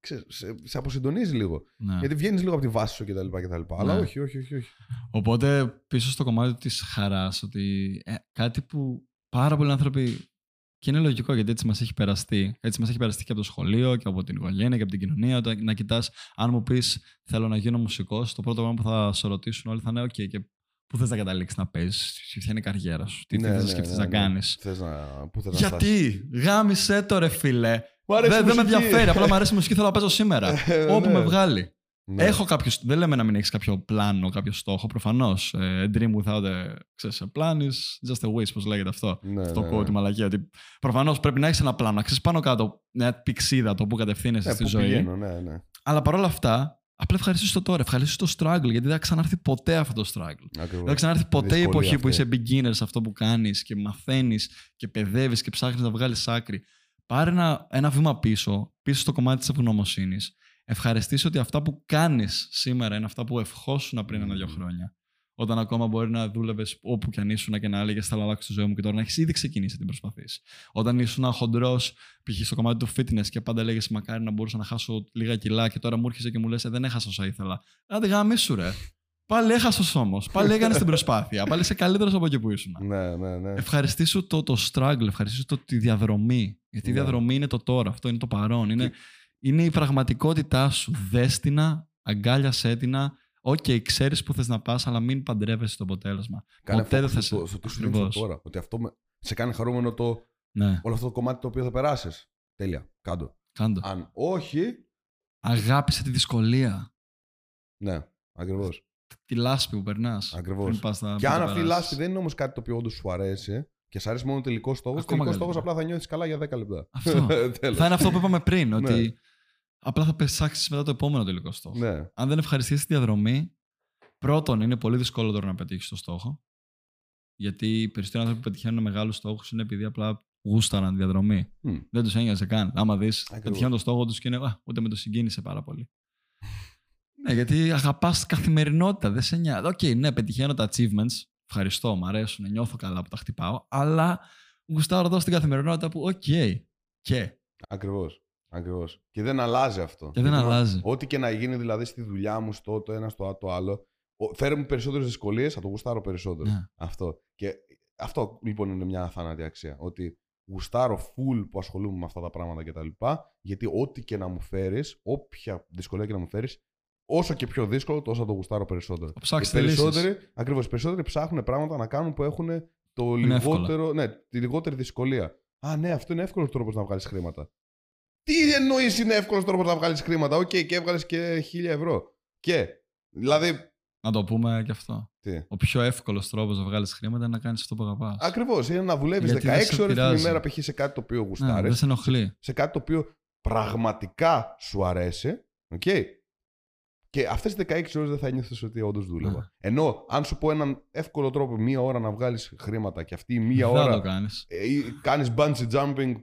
ξέρεις, σε, σε αποσυντονίζει λίγο. Ναι. Γιατί βγαίνεις λίγο από τη βάση σου κτλ. Ναι. Αλλά όχι, όχι, όχι, όχι. Οπότε πίσω στο κομμάτι της χαράς, ότι ε, κάτι που πάρα πολλοί άνθρωποι. Και είναι λογικό γιατί έτσι μας έχει περαστεί. Έτσι μας έχει περαστεί και από το σχολείο και από την οικογένεια και από την κοινωνία. Όταν, να κοιτάς, αν μου πεις θέλω να γίνω μουσικός, το πρώτο πράγμα που θα σε ρωτήσουν όλοι θα είναι: OK. Και πού θες να καταλήξεις να παίζεις, ποια είναι η καριέρα σου, τι ναι, θες ναι, σκεφτείς ναι, ναι. Να κάνεις. Θες να... Πού θες να στάσεις. Γιατί, γάμισε το ρε φίλε. Δεν δε με ενδιαφέρει, απλά μου αρέσει η μουσική, θέλω να παίζω σήμερα. Όπου ναι. Με βγάλει. Ναι. Έχω κάποιο, δεν λέμε να μην έχεις κάποιο πλάνο, κάποιο στόχο, προφανώς. A dream without a, ξέρεις, a plan is just a wish, πώς λέγεται αυτό. Ναι, αυτό ναι, ναι. Κότι μαλακία. Ότι προφανώς πρέπει να έχεις ένα πλάνο, να ξέρεις πάνω κάτω μια πηξίδα το που κατευθύνεσαι, ναι, στη που ζωή. Πηγαίνω, ναι, ναι. Αλλά παρόλα αυτά, απλά ευχαριστήσω το τώρα, ευχαριστήσω το struggle, γιατί δεν θα ξανάρθει ποτέ αυτό το struggle. Ακριβώς. Δεν θα ξανάρθει ποτέ η εποχή αυτή που είσαι beginner σε αυτό που κάνεις και μαθαίνεις και παιδεύεις και ψάχνεις να βγάλεις άκρη. Πάρε ένα, ένα βήμα πίσω, πίσω στο κομμάτι της ευγνωμοσύνης. Ευχαριστήσω ότι αυτά που κάνεις σήμερα είναι αυτά που ευχόσουνα πριν ένα-δυο χρόνια. Όταν ακόμα μπορεί να δούλευες όπου κι αν ήσουν και να έλεγες θα αλλάξω τη ζωή μου και τώρα να έχεις ήδη ξεκινήσει την προσπαθείς. Όταν ήσουν χοντρός, π.χ. στο κομμάτι του fitness και πάντα έλεγες μακάρι να μπορούσα να χάσω λίγα κιλά και τώρα μου έρχεσαι και μου λες ε, δεν έχασα όσα ήθελα. Άντε γαμίσου ρε. Πάλι έχασες όμως. Πάλι έκανες την προσπάθεια. Πάλι είσαι καλύτερος από εκεί που ήσουν. Ναι, ναι, ναι. Ευχαριστήσου το, το struggle, ευχαριστήσου τη διαδρομή. Γιατί η διαδρομή είναι το τώρα, αυτό είναι το παρόν. Είναι... Είναι η πραγματικότητά σου. Δέστηνα, αγκάλιασέ την. Οκ, okay, ξέρεις που θες να πας, αλλά μην παντρεύεσαι το αποτέλεσμα. Κάνε ποτέ δεν θα σε. Τώρα. Ότι αυτό με... σε κάνει χαρούμενο το... ναι. όλο αυτό το κομμάτι το οποίο θα περάσεις. Τέλεια. Κάντο. Κάντο. Αν όχι. Αγάπησε τη δυσκολία. Ναι, ακριβώς. Τη λάσπη που περνάς. Ακριβώς. Και αν αυτή η λάσπη δεν είναι όμως κάτι το οποίο όντως σου αρέσει. Και σ' αρέσει μόνο ο τελικός στόχος. Ο τελικός στόχος απλά θα νιώθεις καλά για δέκα λεπτά. Αυτό. Θα είναι αυτό που είπαμε πριν. Ότι απλά θα ψάξεις μετά το επόμενο τελικό στόχο. Ναι. Αν δεν ευχαριστήσεις τη διαδρομή, πρώτον είναι πολύ δύσκολο τώρα να πετύχεις το στόχο. Γιατί οι περισσότεροι άνθρωποι που πετυχαίνουν μεγάλους στόχους είναι επειδή απλά γούσταραν τη διαδρομή. Mm. Δεν τους ένοιαζε καν. Άμα δεις, πετυχαίνουν το στόχο τους και είναι α, ούτε με το συγκίνησε πάρα πολύ. Ναι, γιατί αγαπάς καθημερινότητα. Δεν σε νοιάζει. Οκ, okay, ναι, πετυχαίνω τα achievements. Ευχαριστώ, μου αρέσουν, νιώθω καλά που τα χτυπάω, αλλά γουστάρω εδώ στην καθημερινότητα που οκ. Okay, και. Ακριβώς. Ακριβώς. Και δεν αλλάζει αυτό. Και δεν Ενώ, αλλάζει. Ό,τι και να γίνει δηλαδή στη δουλειά μου, στο το ένα, στο το άλλο, φέρε μου περισσότερες δυσκολίες, θα το γουστάρω περισσότερο. Yeah. Αυτό. Και αυτό λοιπόν είναι μια θάνατη αξία. Ότι γουστάρω full που ασχολούμαι με αυτά τα πράγματα κτλ. Γιατί ό,τι και να μου φέρεις, όποια δυσκολία και να μου φέρεις, όσο και πιο δύσκολο, τόσο θα το γουστάρω περισσότερο. Ψάξτε περισσότεροι, ακριβώς, οι περισσότεροι ψάχνουν πράγματα να κάνουν που έχουν το λιγότερο, ναι, τη λιγότερη δυσκολία. Α, ναι, αυτό είναι εύκολος τρόπος να βγάλεις χρήματα. Τι εννοείς είναι εύκολος τρόπος να βγάλεις χρήματα? Οκ, okay, και έβγαλες και χίλια ευρώ. Και, δηλαδή... Να το πούμε και αυτό. Τι? Ο πιο εύκολος τρόπος να βγάλεις χρήματα είναι να κάνεις αυτό που αγαπάς. Ακριβώς, είναι να δουλεύεις δεκαέξι ώρες την ημέρα π.χ. σε κάτι το οποίο γουστάρεις. Ναι, δεν σε ενοχλεί. Σε κάτι το οποίο πραγματικά σου αρέσει. Okay. Και αυτές τις δεκαέξι ώρες δεν θα νιώθεις ότι όντως δούλευα. Yeah. Ενώ αν σου πω έναν εύκολο τρόπο, μία ώρα να βγάλεις χρήματα και αυτή η μία ώρα. Δεν το κάνεις. Ε, κάνεις bungee jumping,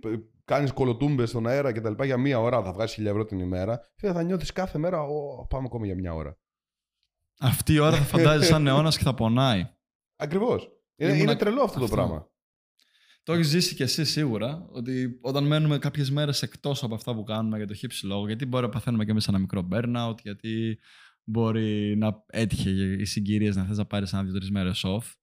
κάνεις κολοτούμπες στον αέρα κτλ. Για μία ώρα θα βγάλεις χίλια ευρώ την ημέρα. Και θα νιώθεις κάθε μέρα, Ω, πάμε ακόμα για μία ώρα. Αυτή η ώρα θα φαντάζεσαι σαν αιώνας και θα πονάει. Ακριβώς. Είναι, είναι τρελό αυτό, αυτό το πράγμα. Το έχεις ζήσει κι εσύ σίγουρα, ότι όταν μένουμε κάποιες μέρες εκτός από αυτά που κάνουμε για το χύψη λόγο, γιατί μπορεί να παθαίνουμε κι εμείς ένα μικρό burnout, γιατί μπορεί να έτυχε οι συγκυρίες να θες να πάρεις ένα δύο-τρεις μέρες off.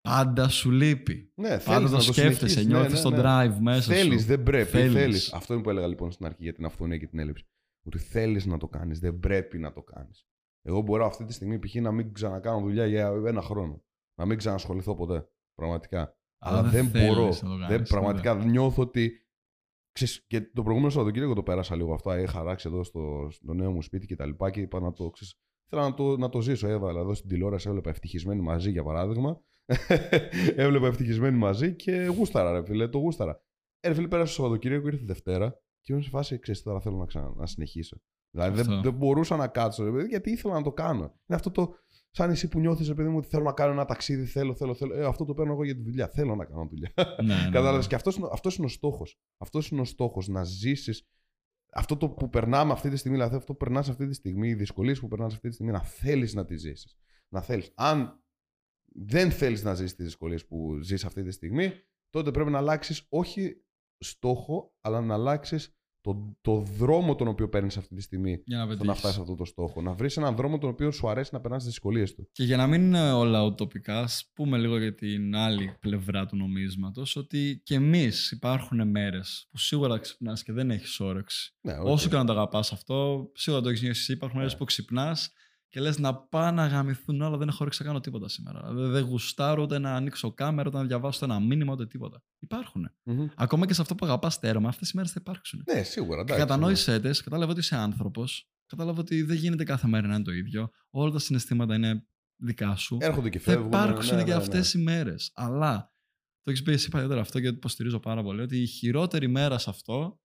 Πάντα σου λείπει. Ναι, πάντα το σκέφτεσαι, νιώθεις ναι, ναι, ναι. το drive μέσα θέλεις, σου. Θέλεις, δεν πρέπει. Θέλεις. Θέλεις. Αυτό είναι που έλεγα λοιπόν στην αρχή για την αυθονία και την έλλειψη. Ότι θέλεις να το κάνεις, δεν πρέπει να το κάνεις. Εγώ μπορώ αυτή τη στιγμή π.χ. να μην ξανακάνω δουλειά για ένα χρόνο. Να μην ξανασχοληθώ ποτέ. Πραγματικά. Αλλά, Αλλά δεν μπορώ. Κάνεις, δεν, πραγματικά ναι. νιώθω ότι. Ξέρεις, και το προηγούμενο Σαββατοκύριακο το πέρασα λίγο αυτά. Είχα ράξει εδώ στο, στο νέο μου σπίτι και τα λοιπά. Και είπα να το. Ξέρεις, θέλω να το, να το ζήσω. Έβαλα εδώ στην τηλεόραση. Έβλεπα Ευτυχισμένοι Μαζί για παράδειγμα. Έβλεπα Ευτυχισμένοι Μαζί και γούσταρα, ρε φίλε. Το γούσταρα. Ρε φίλε, πέρασε το Σαββατοκύριακο, ήρθε Δευτέρα. Και ήμουν σε φάση, ξέρεις, τώρα θέλω να, ξανα, να συνεχίσω. Δηλαδή δεν, δεν μπορούσα να κάτσω, ρε, γιατί ήθελα να το κάνω. Είναι αυτό το. Σαν εσύ που νιώθεις, επειδή μου ότι θέλω να κάνω ένα ταξίδι, θέλω, θέλω, θέλω. Ε, αυτό το παίρνω εγώ για τη δουλειά. Θέλω να κάνω δουλειά. Ναι, ναι, κατάλαβες. Ναι. Και αυτός, αυτός είναι ο στόχος. Αυτός είναι ο στόχος. Να ζήσεις αυτό το που περνάμε αυτή τη στιγμή, δηλαδή αυτό που περνάς αυτή τη στιγμή, οι δυσκολίες που περνάς αυτή τη στιγμή, να θέλεις να τις ζήσεις. Να θέλεις. Αν δεν θέλεις να ζήσεις τις δυσκολίες που ζεις αυτή τη στιγμή, τότε πρέπει να αλλάξεις όχι στόχο, αλλά να αλλάξεις Το, το δρόμο τον οποίο παίρνεις αυτή τη στιγμή για να, να φτάσεις σε αυτό το στόχο. Να βρεις έναν δρόμο τον οποίο σου αρέσει να περνάς τις δυσκολίες του. Και για να μην είναι όλα ουτοπικά, ας πούμε λίγο για την άλλη πλευρά του νομίσματος, ότι και εμείς υπάρχουν μέρες που σίγουρα ξυπνάς και δεν έχεις όρεξη. Ναι, okay. Όσο και να το αγαπάς αυτό, σίγουρα το έχεις νιώσει εσύ. Υπάρχουν μέρες yeah. που ξυπνάς και λες να πάω να γαμηθούν όλα, δεν έχω όρεξη να κάνω τίποτα σήμερα. Δεν γουστάρω ούτε να ανοίξω κάμερα, ούτε να διαβάσω ούτε ένα μήνυμα, ούτε τίποτα. Υπάρχουν. Mm-hmm. Ακόμα και σε αυτό που αγαπάς τέρμα, αυτές οι μέρες θα υπάρξουν. Ναι, σίγουρα. Κατανόησέ τες, κατάλαβε ότι είσαι άνθρωπος. κατάλαβα ότι δεν γίνεται κάθε μέρα να είναι το ίδιο. Όλα τα συναισθήματα είναι δικά σου. Έρχονται και φεύγουν. Θα υπάρξουν ναι, ναι, ναι, ναι. και αυτές οι μέρες. Αλλά το έχεις πει εσύ παλιότερα αυτό και το υποστηρίζω πάρα πολύ. Ότι η χειρότερη μέρα σε αυτό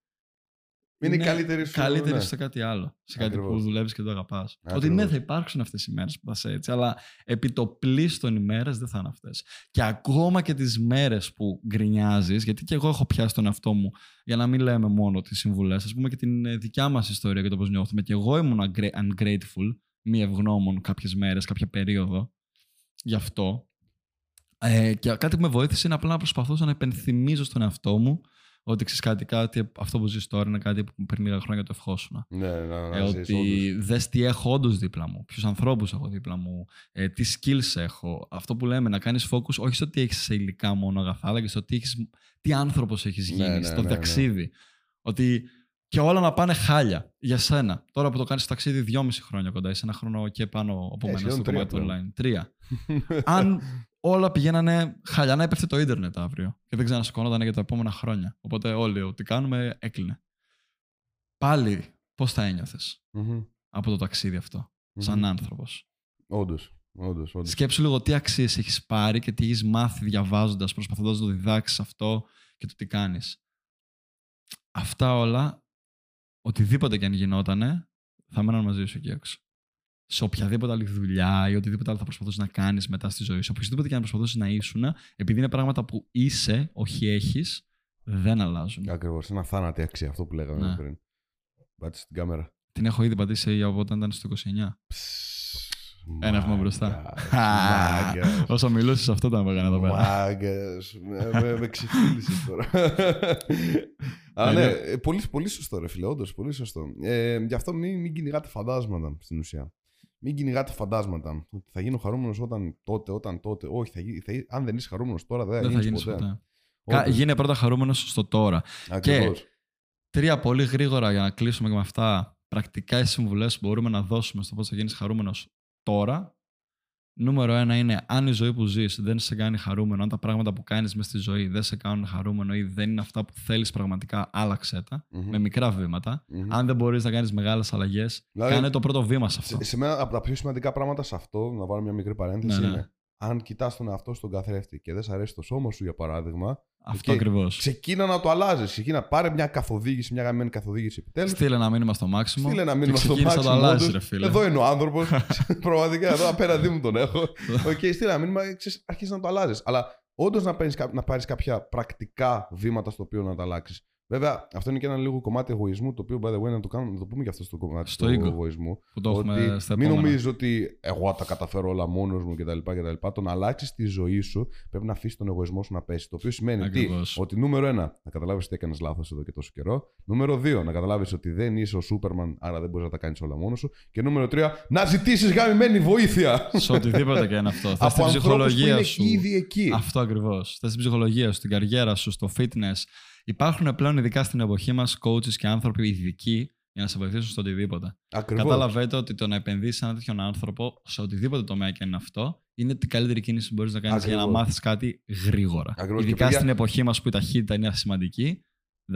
είναι, είναι καλύτερη, σου, καλύτερη ναι. σε κάτι άλλο. Σε Ακριβώς. κάτι που δουλεύεις και το αγαπάς. Ακριβώς. Ότι ναι, θα υπάρξουν αυτές οι μέρες που θα είσαι έτσι. Αλλά επί το πλείστον οι μέρες δεν θα είναι αυτές. Και ακόμα και τις μέρες που γκρινιάζεις, γιατί και εγώ έχω πιάσει τον εαυτό μου, για να μην λέμε μόνο τις συμβουλές, ας πούμε και την δικιά μας ιστορία και το πώς νιώθουμε. Και εγώ ήμουν ungrateful, μη ευγνώμων κάποιες μέρες, κάποια περίοδο. Γι' αυτό. Ε, και κάτι που με βοήθησε είναι απλά να προσπαθούσα να υπενθυμίζω στον εαυτό μου. Ότι ξέρεις κάτι, κάτι, αυτό που ζεις τώρα είναι κάτι που πριν λίγα χρόνια το ευχόσουνα. Ναι, να, να ε, ζεις, ότι δες τι έχω όντως δίπλα μου, ποιους ανθρώπους έχω δίπλα μου, ε, τι skills έχω. Αυτό που λέμε, να κάνεις focus όχι στο τι έχεις σε υλικά μόνο αγαθά, αλλά και στο τι, έχεις, τι άνθρωπος έχεις γίνει, ναι, ναι, στο ναι, ταξίδι. Ναι. Ότι και όλα να πάνε χάλια για σένα. Τώρα που το κάνεις στο ταξίδι δυόμιση χρόνια κοντά, είσαι ένα χρόνο και πάνω από μένα στο κομμάτι του online. Τρία. Αν όλα πηγαίνανε χαλιά, να έπεφτε το ίντερνετ αύριο και δεν ξανασηκώνονταν για τα επόμενα χρόνια. Οπότε όλοι ό,τι κάνουμε έκλεινε. Πάλι πώς θα ένιωθες mm-hmm. από το ταξίδι αυτό, mm-hmm. σαν άνθρωπος. Όντως, όντως, όντως. Σκέψου λίγο τι αξίες έχεις πάρει και τι έχεις μάθει διαβάζοντας, προσπαθώντας να το διδάξεις αυτό και το τι κάνεις. Αυτά όλα, οτιδήποτε και αν γινότανε, θα μέναν μαζί σου εκεί έξω. Σε οποιαδήποτε άλλη δουλειά ή οτιδήποτε άλλο θα προσπαθούσε να κάνει μετά στη ζωή σου, οποιοδήποτε και να προσπαθούσε να ήσουν, επειδή είναι πράγματα που είσαι, όχι έχει, δεν αλλάζουν. Ακριβώς. Είναι αθάνατη αξία αυτό που λέγαμε ναι. πριν. Πάτησε την κάμερα. Την έχω ήδη πατήσει από όταν ήταν στο είκοσι εννιά. Ένα βήμα μπροστά. Όσο μιλούσε, αυτό ήταν που έκανα εδώ πέρα. Μάγκε. Με ξεφύλησε τώρα. Αλλά ναι, πολύ σωστό ρε φίλε, όντως πολύ σωστό. Γι' αυτό μην κυνηγάτε φαντάσματα στην ουσία. Μην κυνηγάτε φαντάσματα. Θα γίνω χαρούμενος όταν τότε, όταν τότε. Όχι, θα γι... θα... αν δεν είσαι χαρούμενος τώρα, δεν, δεν θα γίνεις ποτέ. ποτέ. Γίνε πρώτα χαρούμενος στο τώρα. Ακριβώς. Και τρία πολύ γρήγορα για να κλείσουμε και με αυτά πρακτικά οι συμβουλές που μπορούμε να δώσουμε στο πώς θα γίνεις χαρούμενος τώρα. Νούμερο ένα είναι αν η ζωή που ζεις δεν σε κάνει χαρούμενο, αν τα πράγματα που κάνεις μες στη ζωή δεν σε κάνουν χαρούμενο ή δεν είναι αυτά που θέλεις πραγματικά, άλλαξε τα mm-hmm. με μικρά βήματα. Mm-hmm. Αν δεν μπορείς να κάνεις μεγάλες αλλαγές, δηλαδή, κάνε το πρώτο βήμα σε αυτό. Σε, σε μένα από τα πιο σημαντικά πράγματα σε αυτό, να βάλω μια μικρή παρένθεση, ναι, ναι. είναι αν κοιτάς τον εαυτό στον καθρέφτη και δεν σ' αρέσει το σώμα σου για παράδειγμα. Αυτό ακριβώς. Ξεκίνα να το αλλάζεις. Ξεκίνα, πάρε μια καθοδήγηση, μια γαμμένη καθοδήγηση επιτέλους. Στείλε ένα μήνυμα στο Μάξιμο. Στείλε ένα μήνυμα στο Μάξιμο. Αλλάζει, ρε, φίλε. Εδώ είναι ο άνθρωπος. Πραγματικά εδώ απέναντί μου τον έχω. Okay, στείλε ένα μήνυμα, αρχίζει να το αλλάζεις. Αλλά όντως να, να πάρεις κάποια πρακτικά βήματα στο οποίο να τα αλλάξεις. Βέβαια, αυτό είναι και ένα λίγο κομμάτι εγωισμού, το οποίο by the way να το, κάνουμε, να το πούμε και αυτό στο κομμάτι στο του εγωισμού. Που το ότι έχουμε στα μην νομίζεις ότι εγώ τα καταφέρω όλα μόνος μου κτλ. κτλ. Το να αλλάξεις τη ζωή σου πρέπει να αφήσεις τον εγωισμό σου να πέσει. Το οποίο σημαίνει τι, ότι νούμερο ένα, να καταλάβεις ότι έκανες λάθος εδώ και τόσο καιρό. Νούμερο δύο, να καταλάβεις ότι δεν είσαι ο Σούπερμαν, άρα δεν μπορείς να τα κάνεις όλα μόνος σου. Και νούμερο τρία, να ζητήσεις γαμημένη βοήθεια. Σε οτιδήποτε και είναι αυτό. Θες την ψυχολογία σου. Αυτό ακριβώς. Θες την ψυχολογία σου, την καριέρα σου, στο fitness. Υπάρχουν πλέον ειδικά στην εποχή μας coaches και άνθρωποι ειδικοί για να σε βοηθήσουν στο οτιδήποτε. Ακριβώς. Καταλαβαίνετε ότι το να επενδύσεις σε έναν τέτοιον άνθρωπο, σε οτιδήποτε τομέα και είναι αυτό, είναι την καλύτερη κίνηση που μπορείς να κάνεις για να μάθεις κάτι γρήγορα. Ακριβώς. Ειδικά παιδιά... στην εποχή μας που η ταχύτητα είναι σημαντική.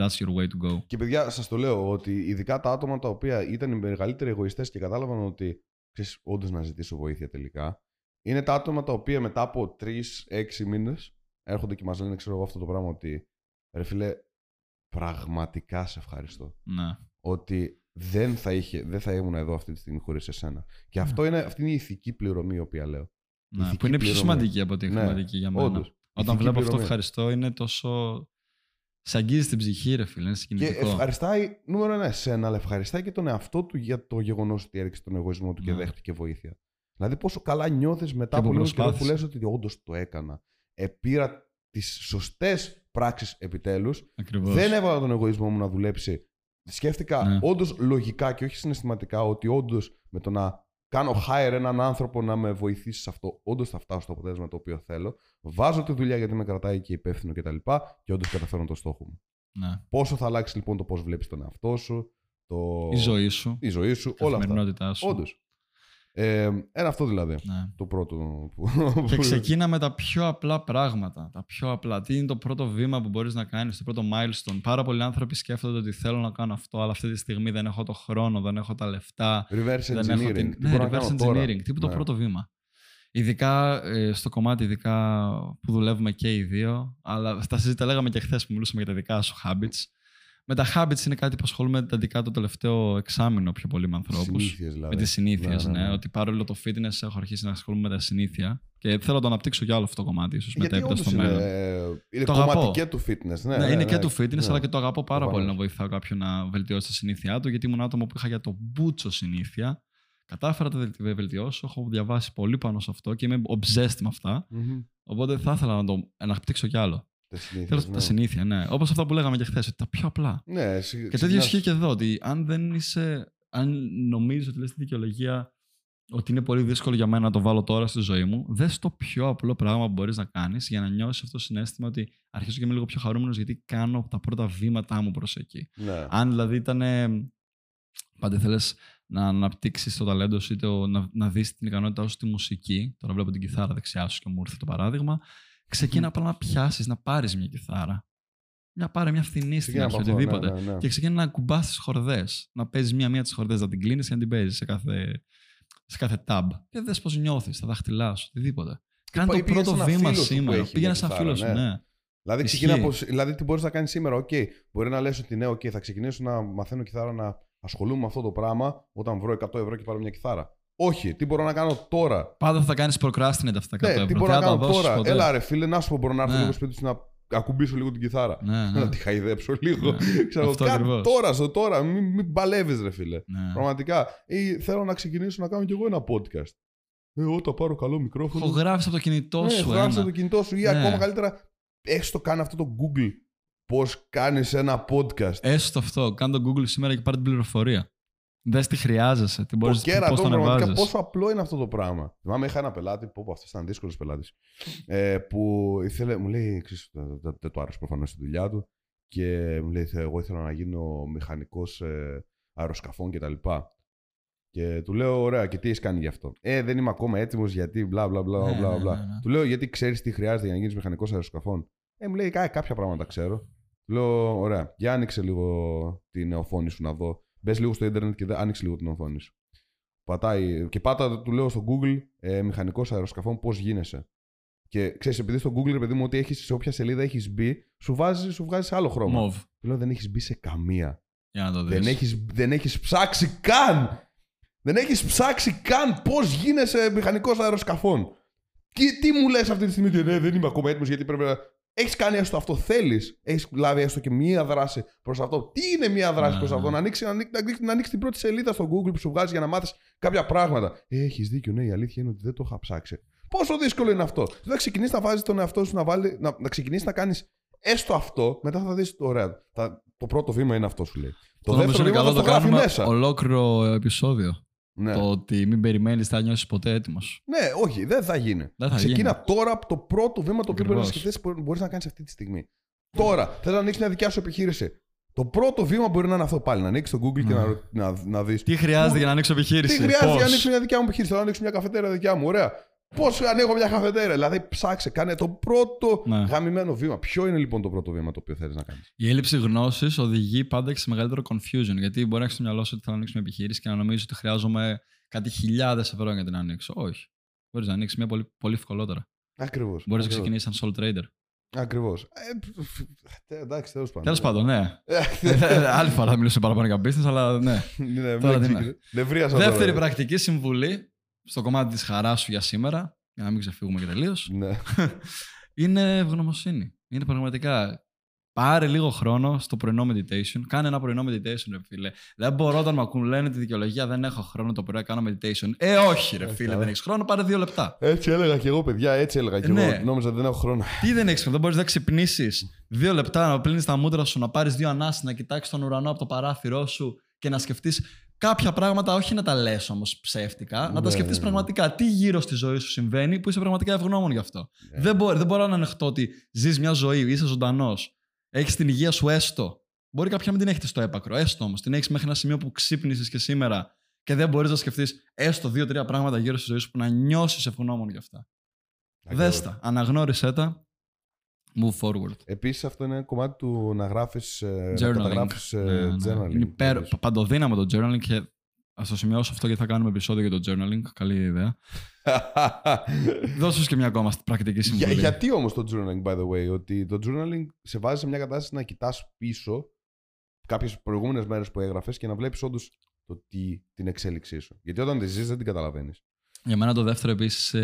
That's your way to go. Και παιδιά, σας το λέω ότι ειδικά τα άτομα τα οποία ήταν οι μεγαλύτεροι εγωιστές και κατάλαβαν ότι ξέρεις όντως να ζητήσω βοήθεια τελικά, είναι τα άτομα τα οποία μετά από τρεις έξι μήνες έρχονται και μας λένε, ξέρω εγώ αυτό το πράγμα ότι. Ρε φίλε, πραγματικά σε ευχαριστώ. Ναι. Ότι δεν θα, είχε, δεν θα ήμουν εδώ αυτή τη στιγμή χωρίς εσένα. Και αυτό ναι. είναι, αυτή είναι η ηθική πληρωμή, η οποία λέω. Ναι, που είναι πιο σημαντική από την χρηματική ναι, για μένα. Όντως, όταν βλέπω πληρωμή. Αυτό ευχαριστώ, είναι τόσο. Σ' αγγίζει την ψυχή, ρε φίλε. Είναι συγκινητικό. Και ευχαριστάει, νούμερο ένα, εσένα, αλλά ευχαριστάει και τον εαυτό του για το γεγονός ότι έριξε τον εγωισμό του ναι. και δέχτηκε βοήθεια. Δηλαδή, πόσο καλά νιώθεις μετά από λίγο καιρό που λες ότι όντως το έκανα. Επήρα τις σωστές πράξεις επιτέλους. Ακριβώς. Δεν έβαλα τον εγωισμό μου να δουλέψει. Σκέφτηκα ναι. όντως λογικά και όχι συναισθηματικά ότι όντως με το να κάνω hire έναν άνθρωπο να με βοηθήσει σε αυτό, όντως θα φτάσω στο αποτέλεσμα το οποίο θέλω. Βάζω τη δουλειά γιατί με κρατάει και υπεύθυνο κτλ. Και, και όντως καταφέρνω το στόχο μου. Ναι. Πόσο θα αλλάξει λοιπόν το πώς βλέπεις τον εαυτό σου, το... η ζωή σου, η ζωή σου, όλα αυτά. Σου. Όντως. Ε, ένα αυτό δηλαδή, ναι. Το πρώτο που... Και ξεκίνα με τα πιο απλά πράγματα. Τα πιο απλά. Τι είναι το πρώτο βήμα που μπορείς να κάνεις, το πρώτο milestone. Πάρα πολλοί άνθρωποι σκέφτονται ότι θέλω να κάνω αυτό, αλλά αυτή τη στιγμή δεν έχω το χρόνο, δεν έχω τα λεφτά. Reverse engineering. Την... Ναι, reverse engineering. Τι που ναι. Το πρώτο βήμα. Ειδικά στο κομμάτι ειδικά που δουλεύουμε και οι δύο, αλλά τα συζήτητα λέγαμε και χθες που μιλούσαμε για τα δικά σου habits. Με τα habits είναι κάτι που ασχολούμαι τελικά το τελευταίο εξάμηνο πιο πολύ με ανθρώπους. Δηλαδή. Με τις συνήθειες, ναι, ναι, ναι. Ότι παρόλο το fitness έχω αρχίσει να ασχολούμαι με τα συνήθεια και θέλω να το αναπτύξω κι άλλο αυτό το κομμάτι, ίσως μετέπειτα στο μέλλον. Είναι, είναι το κομμάτι αγαπώ. Και του fitness, ναι. ναι, ναι είναι ναι, και του fitness, ναι. Αλλά και το αγαπώ πάρα το πολύ πάνω. Να βοηθάω κάποιον να βελτιώσει τη συνήθειά του, γιατί ήμουν άτομο που είχα για το μπούτσο συνήθεια. Κατάφερα να τη βελτιώσω. Έχω διαβάσει πολύ πάνω σε αυτό και είμαι obsessed με αυτά. Mm-hmm. Οπότε θα ήθελα να το αναπτύξω κι άλλο. Τα συνήθεια, ναι. Τα συνήθεια, ναι. Όπως αυτά που λέγαμε και χθες, ότι τα πιο απλά. Ναι, συ... Και τέτοιο ισχύει και εδώ, ότι αν δεν είσαι, αν νομίζεις ότι λες τη δικαιολογία ότι είναι πολύ δύσκολο για μένα να το βάλω τώρα στη ζωή μου, δες το πιο απλό πράγμα που μπορείς να κάνεις για να νιώσεις αυτό το συναίσθημα ότι αρχίζω και είμαι λίγο πιο χαρούμενος γιατί κάνω τα πρώτα βήματά μου προς εκεί. Ναι. Αν δηλαδή ήταν. Πάντα θέλεις να αναπτύξεις το ταλέντο σου ή το, να, να δεις την ικανότητά σου στη μουσική. Τώρα βλέπω την κιθάρα δεξιά σου και μου ήρθε το παράδειγμα. Ξεκίνα απλά να πιάσεις, να πάρεις μια κιθάρα. Μια πάρε μια φθηνή στην αρχή, οτιδήποτε. Ναι, ναι, ναι. Και ξεκίνα να κουμπάς τις χορδές. Να παίζεις μία-μία τις χορδές, να την κλείνεις και να την παίζεις σε κάθε, σε κάθε tab. Και δες πώς νιώθεις, τα δάχτυλά σου, οτιδήποτε. Κάνε το πρώτο βήμα σήμερα. Πήγαινε σαν φίλο σου, ναι. Δηλαδή, πώς, δηλαδή τι μπορείς να κάνεις σήμερα. Οκ, okay. Μπορεί να λες ότι ναι, okay, θα ξεκινήσω να μαθαίνω κιθάρα, να ασχολούμαι με αυτό το πράγμα όταν βρω εκατό ευρώ και πάρω μια κιθάρα. Όχι, τι μπορώ να κάνω τώρα. Πάντα θα κάνεις procrastinate αυτά τα κάτω. Τι μπορώ να κάνω τώρα. Ποτέ. Έλα, ρε φίλε, να σου πω: μπορώ να έρθω ναι. λίγο σπίτι σου να ακουμπήσω λίγο την κιθάρα. Ναι, ναι. Να τη χαϊδέψω λίγο. Ναι. Ξέρω, καν, τώρα, στο τώρα. Μην, μην παλεύεις, ρε φίλε. Ναι. Πραγματικά. Ή θέλω να ξεκινήσω να κάνω κι εγώ ένα podcast. Εγώ το πάρω καλό μικρόφωνο. Το γράφεις από το κινητό ναι, σου. Το γράφεις από το κινητό σου. Ή ναι. ακόμα καλύτερα, έχεις το κάνει αυτό το Google. Πώς κάνεις ένα podcast. Έστω αυτό. Κάνε το Google σήμερα και πάρε την πληροφορία. Δες τι χρειάζεσαι, τι μπορείς να κάνεις. Πραγματικά πόσο απλό είναι αυτό το πράγμα. Θυμάμαι, είχα ένα πελάτη, που αυτό ήταν δύσκολο πελάτη, ε, που ήθελε, μου λέει, δεν του άρεσε προφανώς στη δουλειά του και μου λέει, εγώ ήθελα να γίνω μηχανικός ε, αεροσκαφών κτλ. Και, και του λέω, ωραία, και τι έχεις κάνει γι' αυτό. Ε, δεν είμαι ακόμα έτοιμος γιατί μπλα μπλα μπλα. Ναι, ναι, ναι, ναι. Του λέω, γιατί ξέρεις τι χρειάζεται για να γίνεις μηχανικός αεροσκαφών. Ε, μου λέει, κάποια πράγματα ξέρω. Του λέω, ωραία, για άνοιξε λίγο την οθόνη σου να δω. Μπες λίγο στο ίντερνετ και άνοιξε λίγο την οθόνη σου. Πατάει. Και πάτα, του λέω στο Google, ε, μηχανικός αεροσκαφών, πώς γίνεσαι. Και ξέρεις, επειδή στο Google, παιδί μου, ό,τι έχεις, σε όποια σελίδα έχεις μπει, σου, βάζει, σου βγάζει άλλο χρώμα. Μοβ. Του λέω, δεν έχεις μπει σε καμία. Για να το δεις. Δεν έχεις, δεν έχεις ψάξει καν. Δεν έχεις ψάξει καν πώς γίνεσαι μηχανικός αεροσκαφών. Τι, τι μου λες αυτή τη στιγμή, ναι, δεν είμαι ακόμα έτοιμος γιατί πρέπει να. Έχεις κάνει έστω αυτό, θέλεις. Έχεις λάβει έστω και μία δράση προς αυτό. Τι είναι μία δράση yeah. προς αυτό, να ανοίξεις να ανοίξει, να ανοίξει την πρώτη σελίδα στο Google που σου βγάζει για να μάθεις κάποια πράγματα. Έχεις δίκιο, ναι, η αλήθεια είναι ότι δεν το είχα ψάξει. Πόσο δύσκολο είναι αυτό. Δεν θα ξεκινήσεις να βάζεις τον εαυτό σου να, βάλει, να, να ξεκινήσεις να κάνεις έστω αυτό, μετά θα δεις το ωραία. Θα, το πρώτο βήμα είναι αυτό, σου λέει. Το, το δεύτερο βήμα θα το γράφει μέσα. Ολόκληρο επεισόδιο. Ναι. Το ότι μην περιμένεις, θα νιώσεις ποτέ έτοιμος. Ναι, όχι, δεν θα γίνει. Δεν θα Ξεκίνα γίνει. Τώρα από το πρώτο βήμα το οποίο πρέπει να σκεφτείς μπορείς να κάνεις αυτή τη στιγμή. Mm. Τώρα, θες να ανοίξεις μια δικιά σου επιχείρηση. Το πρώτο βήμα μπορεί να είναι αυτό πάλι. Να ανοίξεις το Google mm. και να, να, να δεις. Τι χρειάζεται Που, για να ανοίξω επιχείρηση. Τι χρειάζεται Πώς? για να ανοίξω μια δικιά μου επιχείρηση. Θέλω να ανοίξω μια καφετέρια δικιά μου. Ωραία. Πώς ανοίγω μια καφετέρια. Δηλαδή, ψάξε, κάνε το πρώτο ναι. γαμημένο βήμα. Ποιο είναι λοιπόν το πρώτο βήμα το οποίο θέλεις να κάνεις. Η έλλειψη γνώσης οδηγεί πάντα σε μεγαλύτερο confusion. Γιατί μπορεί να έχεις στο μυαλό σου ότι θέλω να ανοίξω μια επιχείρηση και να νομίζεις ότι χρειάζομαι κάτι χιλιάδες ευρώ για την ανοίξω. Όχι. Μπορείς να ανοίξεις μια πολύ, πολύ ευκολότερα. Ακριβώς. Μπορείς να ξεκινήσεις σαν sole trader. Ακριβώς. Ε, εντάξει, τέλος πάντων. Τέλος πάντων, ναι. Άλλη φορά θα μιλήσω παραπάνω για business, αλλά ναι. Δεύτερη πρακτική συμβουλή. Στο κομμάτι της χαράς σου για σήμερα, για να μην ξεφύγουμε και τελείως, ναι. είναι ευγνωμοσύνη. Είναι πραγματικά. Πάρε λίγο χρόνο στο πρωινό meditation. Κάνε ένα πρωινό meditation, ρε φίλε. Δεν μπορώ όταν με ακούν, λένε τη δικαιολογία, δεν έχω χρόνο το πρωί, κάνω meditation. Ε, όχι, ρε φίλε, δεν έχεις χρόνο, πάρε δύο λεπτά. Έτσι έλεγα κι εγώ, παιδιά, έτσι έλεγα κι ναι. εγώ. Νόμιζα ότι δεν έχω χρόνο. Τι δεν έχεις χρόνο, δεν μπορείς να ξυπνήσεις δύο λεπτά, να πλύνεις τα μούτρα σου, να πάρεις δύο ανάσες, να κοιτάξεις τον ουρανό από το παράθυρό σου και να σκεφτείς. Κάποια πράγματα, όχι να τα λες όμως ψεύτικα, ναι, να τα σκεφτείς ναι, ναι. πραγματικά. Τι γύρω στη ζωή σου συμβαίνει που είσαι πραγματικά ευγνώμων γι' αυτό. Ναι. Δεν, μπο- δεν μπορώ να ανεχτώ ότι ζεις μια ζωή, είσαι ζωντανός, έχεις την υγεία σου έστω. Μπορεί κάποια να μην την έχετε στο έπακρο, έστω όμως. Την έχεις μέχρι ένα σημείο που ξύπνησες και σήμερα και δεν μπορείς να σκεφτείς έστω δύο τρία πράγματα γύρω στη ζωή σου που να νιώσεις ευγνώμων για αυτά. Δες τα, αναγνώρισέ τα, move forward. Επίσης, αυτό είναι ένα κομμάτι του να γράφεις journaling. Να ναι, ναι. journaling. Είναι υπέρ, παντοδύναμο το journaling και ας το σημειώσω αυτό γιατί θα κάνουμε επεισόδιο για το journaling. Καλή ιδέα. Δώσ' σου και μια ακόμα πρακτική συμβουλή. Για, γιατί όμως το journaling, by the way, ότι το journaling σε βάζει σε μια κατάσταση να κοιτάς πίσω κάποιες προηγούμενες μέρες που έγραφες και να βλέπεις όντως το τι, την εξέλιξή σου. Γιατί όταν τη ζεις δεν την καταλαβαίνεις. Για μένα το δεύτερο επίσης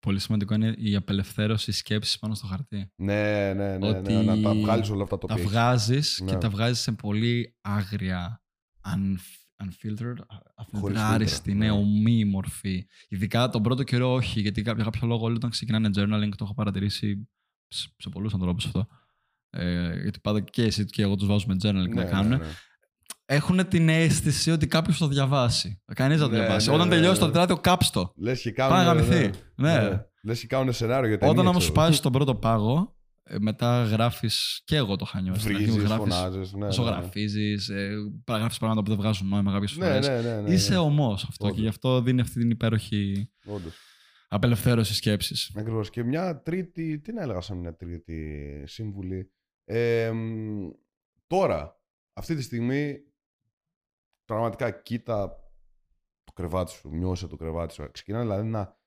πολύ σημαντικό είναι η απελευθέρωση σκέψης πάνω στο χαρτί. Ναι, ναι, ναι. Ότι ναι, ναι, ναι τα βγάλεις όλα αυτά το πίσω. Τα βγάζεις ναι. και τα βγάζεις σε πολύ άγρια, αν unfiltered, αφιλτράριστη, ναι, ομή μορφή. Ειδικά τον πρώτο καιρό όχι, γιατί για κάποιο λόγο όλοι όταν ξεκινάνε journaling, το έχω παρατηρήσει σε πολλούς ανθρώπους αυτό. Ε, γιατί πάντα και εσύ και εγώ τους βάζουμε journaling ναι, να κάνουν. Ναι, ναι. Έχουν την αίσθηση ότι κάποιος το διαβάσει. Κανείς δεν το ναι, διαβάσει. Ναι, όταν ναι, τελειώσει ναι, ναι. το τετράδιο, κάψτο. Λες και κάνουν ναι, ναι. ναι. ναι. Λες και κάνουν σενάριο για τα ταινία. Όταν όμως σπάσεις τον πρώτο πάγο, μετά γράφεις. Και εγώ το είχα νιώσει. Βρίζεις, φωνάζεις. Ναι, ζωγραφίζεις, ναι, ναι. ε, γράφεις πράγματα που δεν βγάζουν νόημα κάποιες φορές. Ναι, ναι, ναι, ναι, ναι. Είσαι ομός αυτό Όντως. Και γι' αυτό δίνει αυτή την υπέροχη Όντως. Απελευθέρωση σκέψης. Ακριβώς. Και μια τρίτη. Τι να έλεγα σαν μια τρίτη σύμβουλη. Ε, τώρα, αυτή τη στιγμή, πραγματικά κοίτα το κρεβάτι σου, νιώσε το κρεβάτι σου. Ξεκινά δηλαδή να.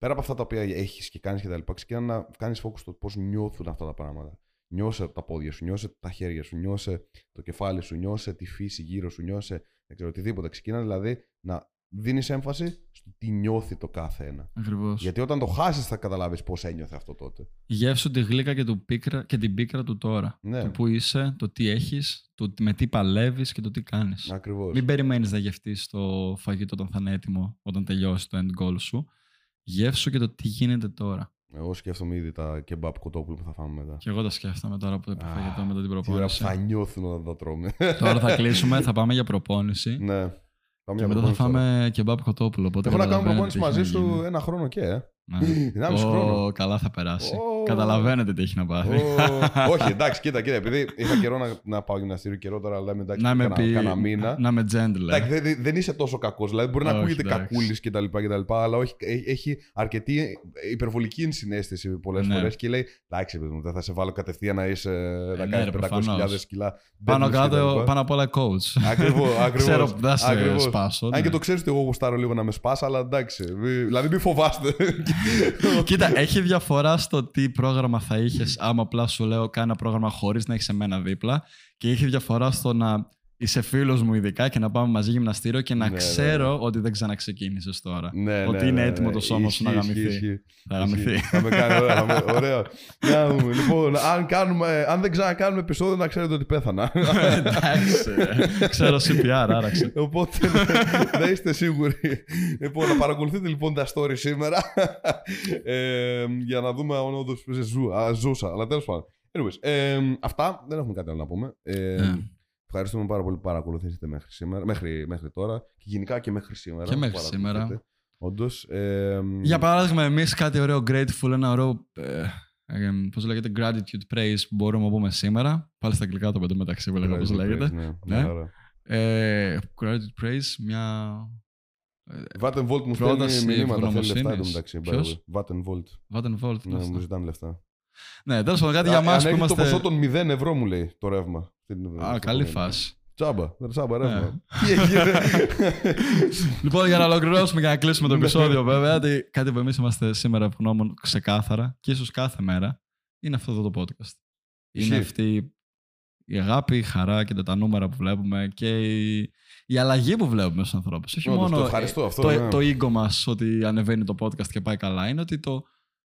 Πέρα από αυτά τα οποία έχεις και κάνεις και τα λοιπά, ξεκινά να κάνεις focus στο πώς νιώθουν αυτά τα πράγματα. Νιώσε τα πόδια σου, νιώσε τα χέρια σου, νιώσε το κεφάλι σου, νιώσε τη φύση γύρω σου, νιώσε δεν ξέρω, οτιδήποτε. Ξεκινά δηλαδή να δίνεις έμφαση στο τι νιώθει το κάθε ένα. Ακριβώς. Γιατί όταν το χάσεις θα καταλάβεις πώς ένιωθε αυτό τότε. Γεύσου τη γλύκα και, του πίκρα, και την πίκρα του τώρα. Ναι. Το που είσαι, το τι έχεις, το με τι παλεύεις και το τι κάνεις. Ακριβώς. Μην περιμένεις να γευτείς το φαγητό όταν θα είναι έτοιμο, όταν τελειώσει το end goal σου. Γεύσου και το τι γίνεται τώρα. Εγώ σκέφτομαι ήδη τα kebab κοτόπουλο που θα φάμε μετά. Και εγώ τα σκέφτομαι τώρα που φαγητό ah, μετά την προπόνηση. Τώρα θα νιώθουν όταν τα τρώμε. Τώρα θα κλείσουμε, θα πάμε για προπόνηση. Ναι. Και μετά θα φάμε kebab κοτόπουλο. Έχω να κάνω προπόνηση μαζί σου ένα χρόνο και. Ε. Ναι. Oh, καλά θα περάσει. Oh. Καταλαβαίνετε τι έχει να πάθει. Oh. Όχι, εντάξει, κοίτα, κοίτα. Επειδή είχα καιρό να, να πάω γυμναστήριο καιρό τώρα, αλλά εντάξει, να με πει, κάνα μήνα. Να με gentle. Εντάξει, δεν, δεν είσαι τόσο κακός. Δηλαδή, μπορεί oh, να ακούγεται κακούλης κτλ, κτλ. Αλλά όχι, έχει αρκετή υπερβολική ενσυναίσθηση πολλές ναι. φορές και λέει: εντάξει, παιδί μου, θα σε βάλω κατευθείαν να είσαι να κάνεις πεντακόσιες χιλιάδες κιλά. Πάνω κάτω, πάνω απ' όλα coach. Ακριβώς. Ξέρω που θα σε σπάσω. Αν και το ξέρεις ότι εγώ γουστάρω λίγο να με σπάσω, αλλά εντάξει. Δηλαδή, μην φοβάστε. Κοίτα, έχει διαφορά στο τι πρόγραμμα θα είχες άμα απλά σου λέω κάνα πρόγραμμα χωρίς να έχεις εμένα δίπλα και έχει διαφορά στο να είσαι φίλος μου ειδικά και να πάμε μαζί γυμναστήριο και να ναι, ξέρω ναι. ότι δεν ξαναξεκίνησες τώρα. Ναι, ότι ναι, είναι έτοιμο ναι, ναι. το σώμα σου να γαμηθεί. Θα γαμηθεί. Θα με κάνει ωραία. Ωραία. Λοιπόν, αν, κάνουμε, αν δεν ξανακάνουμε επεισόδιο να ξέρετε ότι πέθανα. Εντάξει. Ξέρω σι πι αρ, άραξε. Οπότε δεν είστε σίγουροι. Λοιπόν, να παρακολουθείτε λοιπόν τα story σήμερα ε, για να δούμε αν όντως ζούσα. Αλλά τέλος πάντων. Αυτά δεν έχουμε κάτι άλλο να πούμε. Ευχαριστούμε πάρα πολύ που παρακολουθήσατε μέχρι, σήμερα, μέχρι, μέχρι τώρα και γενικά και μέχρι σήμερα. Και μέχρι σήμερα. Όντως, ε, για παράδειγμα, εμείς κάτι ωραίο grateful, ένα ωραίο, ε, ε, πώς λέγεται, gratitude praise που μπορούμε να πούμε σήμερα. Πάλι στα αγγλικά το μεταξύ που λέγαμε, πώς λέγεται. Ναι, ναι. ναι. Ε, gratitude praise, μια... Vattenvolt μου στέλνει μηνύματα, θέλει λεφτά εδώ μεταξύ. Ποιος? Vattenvolt. Vattenvolt. Ναι, μου ζητάνε λεφτά. Ναι, τέλος πάντων, κάτι για μας που είμαστε... το ποσό των μηδέν ευρώ μου λέει το ρεύμα. Α, καλή φάση. Τσάμπα, τσάμπα ρεύμα. Λοιπόν, για να ολοκληρώσουμε και να κλείσουμε το επεισόδιο, βέβαια, κάτι που εμείς είμαστε σήμερα ευγνώμων ξεκάθαρα και ίσως κάθε μέρα είναι αυτό εδώ το podcast. Είναι αυτή η αγάπη, η χαρά και τα νούμερα που βλέπουμε και η, η αλλαγή που βλέπουμε στους ανθρώπους. Όχι μόνο το ego μας ότι ανεβαίνει το podcast και πάει καλά, είναι ότι το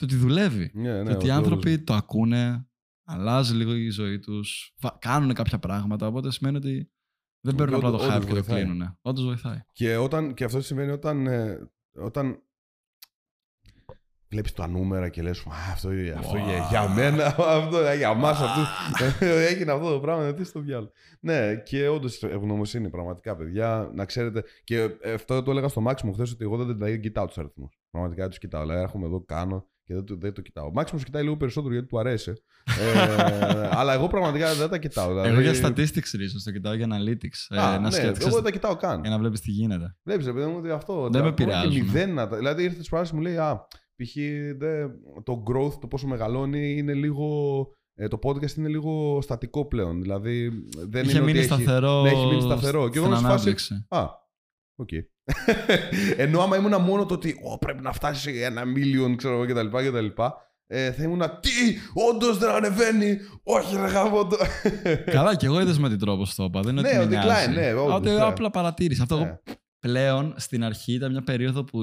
ότι δουλεύει. Ότι οι άνθρωποι το ακούνε. Αλλάζει λίγο η ζωή τους, κάνουν κάποια πράγματα, οπότε σημαίνει ότι δεν παίρνουν απλά το χάρτη και το κλείνουν. Όντως βοηθάει. Και, όταν, και αυτό σημαίνει όταν, ε, όταν βλέπεις τα νούμερα και λες αυτό, αυτό wow. για, για μένα, αυτό, για μας, αυτό, έγινε αυτό το πράγμα, τι στο διάλογο. Ναι, και όντως ευγνωμοσύνη πραγματικά, παιδιά, να ξέρετε. Και αυτό το έλεγα στο Μάξιμο χθες, ότι εγώ δεν, δεν κοιτάω τους αριθμούς. Πραγματικά τους κοιτάω, αλλά έρχομαι εδώ, κάνω. και δεν το, δεν το κοιτάω. Ο Μάξιμος κοιτάει λίγο περισσότερο γιατί του αρέσει. ε, αλλά εγώ πραγματικά δεν τα κοιτάω. Δηλαδή... Εγώ για statistics ίσως το κοιτάω, για analytics. Α, ε, να ναι, σκέφτεσαι... Εγώ δεν τα κοιτάω καν. Για να βλέπεις τι γίνεται. Βλέπεις, επειδή μου ότι αυτό. Δεν με πειράζει. Δηλαδή ήρθε τη φράση μου λέει, α, π.χ. το growth, το πόσο μεγαλώνει είναι λίγο. Ε, το podcast είναι λίγο στατικό πλέον. Δηλαδή δεν είχε είναι μείνει ότι σταθερό. Έχει, ναι, έχει μείνει σταθερό. Και εγώ να φάση. Α, οκ. Okay. Ενώ άμα ήμουνα μόνο το ότι Ω, πρέπει να φτάσει ένα million, ξέρω εγώ κτλ. Ε, θα ήμουνα τι, όντως δεν ανεβαίνει. Όχι, ρε γάμο το. Καλά, και εγώ είδες με την τρόπο στο είπα. Ναι, ότι decline, ναι. Ότι απλά παρατήρησα. Αυτό εγώ πλέον στην αρχή ήταν μια περίοδο που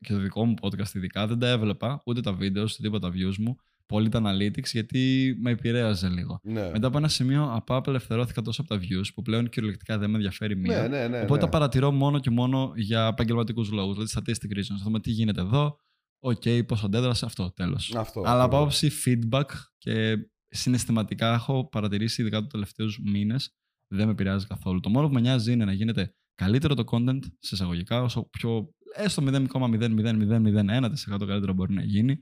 και το δικό μου podcast ειδικά δεν τα έβλεπα ούτε τα βίντεο, τίποτα views μου. Πολύ τα analytics, γιατί με επηρέαζε λίγο. Ναι. Μετά από ένα σημείο, απ' απελευθερώθηκα τόσο από τα views που πλέον κυριολεκτικά δεν με ενδιαφέρει μία. Ναι, ναι, ναι, οπότε ναι. Τα παρατηρώ μόνο και μόνο για επαγγελματικούς λόγους. Δηλαδή, statistic reasons. Θα δούμε τι γίνεται εδώ. Οκ, okay, πώς αντέδρασε αυτό, τέλος. Αυτό, αλλά από άποψη feedback και συναισθηματικά έχω παρατηρήσει, ειδικά τους τελευταίους μήνες, δεν με επηρεάζει καθόλου. Το μόνο που με νοιάζει είναι να γίνεται καλύτερο το content, σε εισαγωγικά, όσο πιο έστω μηδέν κόμμα μηδέν μηδέν μηδέν μηδέν ένα τοις εκατό καλύτερο μπορεί να γίνει.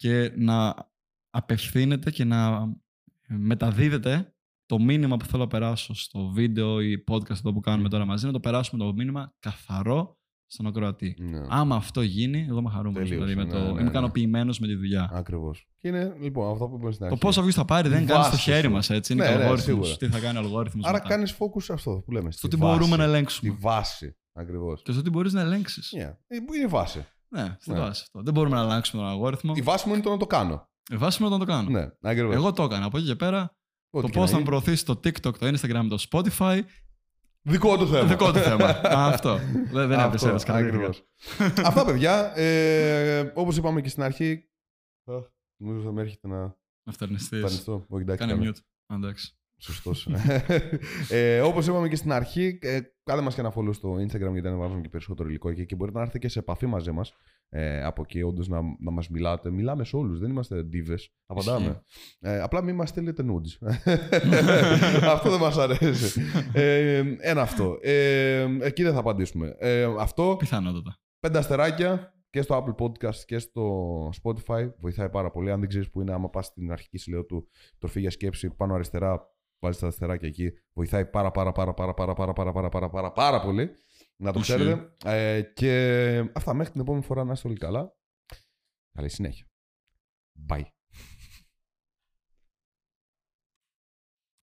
Και να απευθύνεται και να μεταδίδεται το μήνυμα που θέλω να περάσω στο βίντεο ή podcast εδώ που κάνουμε τώρα μαζί, να το περάσουμε το μήνυμα καθαρό στον ακροατή. Ναι. Άμα αυτό γίνει, εγώ είμαι χαρούμενος. Δηλαδή ναι, το... ναι, ναι. Είμαι ικανοποιημένος με τη δουλειά. Ακριβώς. Και είναι λοιπόν αυτό που είπαμε στην αρχή. Το πόσα views θα πάρει δεν κάνει στο χέρι μας. Έτσι. Ναι, είναι ναι, ναι, τι θα κάνει ο αλγόριθμος. Άρα κάνεις focus σε αυτό που λέμε. Στο τι μπορούμε να ελέγξουμε. Στη βάση. Ακριβώς. Και στο τι μπορείς να ελέγξεις. Yeah. Είναι η βάση. Ναι, στην ναι. βάση αυτό. Δεν μπορούμε να αλλάξουμε τον αλγόριθμο. Η βάση μου είναι το να το κάνω. Η βάση μου είναι το να το κάνω. Ναι, ακριβώς. Εγώ το έκανα. Από εκεί και πέρα, ό, το πώς θα με προωθήσει το TikTok, το Instagram, το Spotify. Δικό του θέμα. Δικό του θέμα. Α, αυτό. Δεν, δεν έπεσε ένας κανένας. Αυτά, παιδιά. Ε, όπως είπαμε και στην αρχή. Νομίζω θα με έρχεται να. Να φτερνιστείς. Κάνε mute. Αντάξει. Σωστός. ε, όπως είπαμε και στην αρχή, ε, κάντε μας και ένα follow στο Instagram γιατί ανεβάζουμε και περισσότερο υλικό εκεί και μπορείτε να έρθετε και σε επαφή μαζί μας. Ε, από εκεί, όντως να, να μας μιλάτε. Μιλάμε σε όλους, δεν είμαστε ντίβες. Απαντάμε. Ε, απλά μην μας στέλνετε nudes. Αυτό δεν μας αρέσει. Ε, ένα αυτό. Ε, εκεί δεν θα απαντήσουμε. Ε, αυτό. Πιθανότατα. Πέντε αστεράκια. Και στο Apple Podcast και στο Spotify. Βοηθάει πάρα πολύ. Αν δεν ξέρεις που είναι, άμα πας στην αρχική σελίδα του Τροφή για Σκέψη, πάνω αριστερά, βάζεις τα αστεράκια εκεί. Βοηθάει πάρα πάρα πάρα πάρα πάρα πάρα πάρα πάρα πάρα πάρα πολύ. Να το ξέρετε. Ε, και αυτά, μέχρι την επόμενη φορά να είστε όλοι καλά. Καλή συνέχεια. Bye.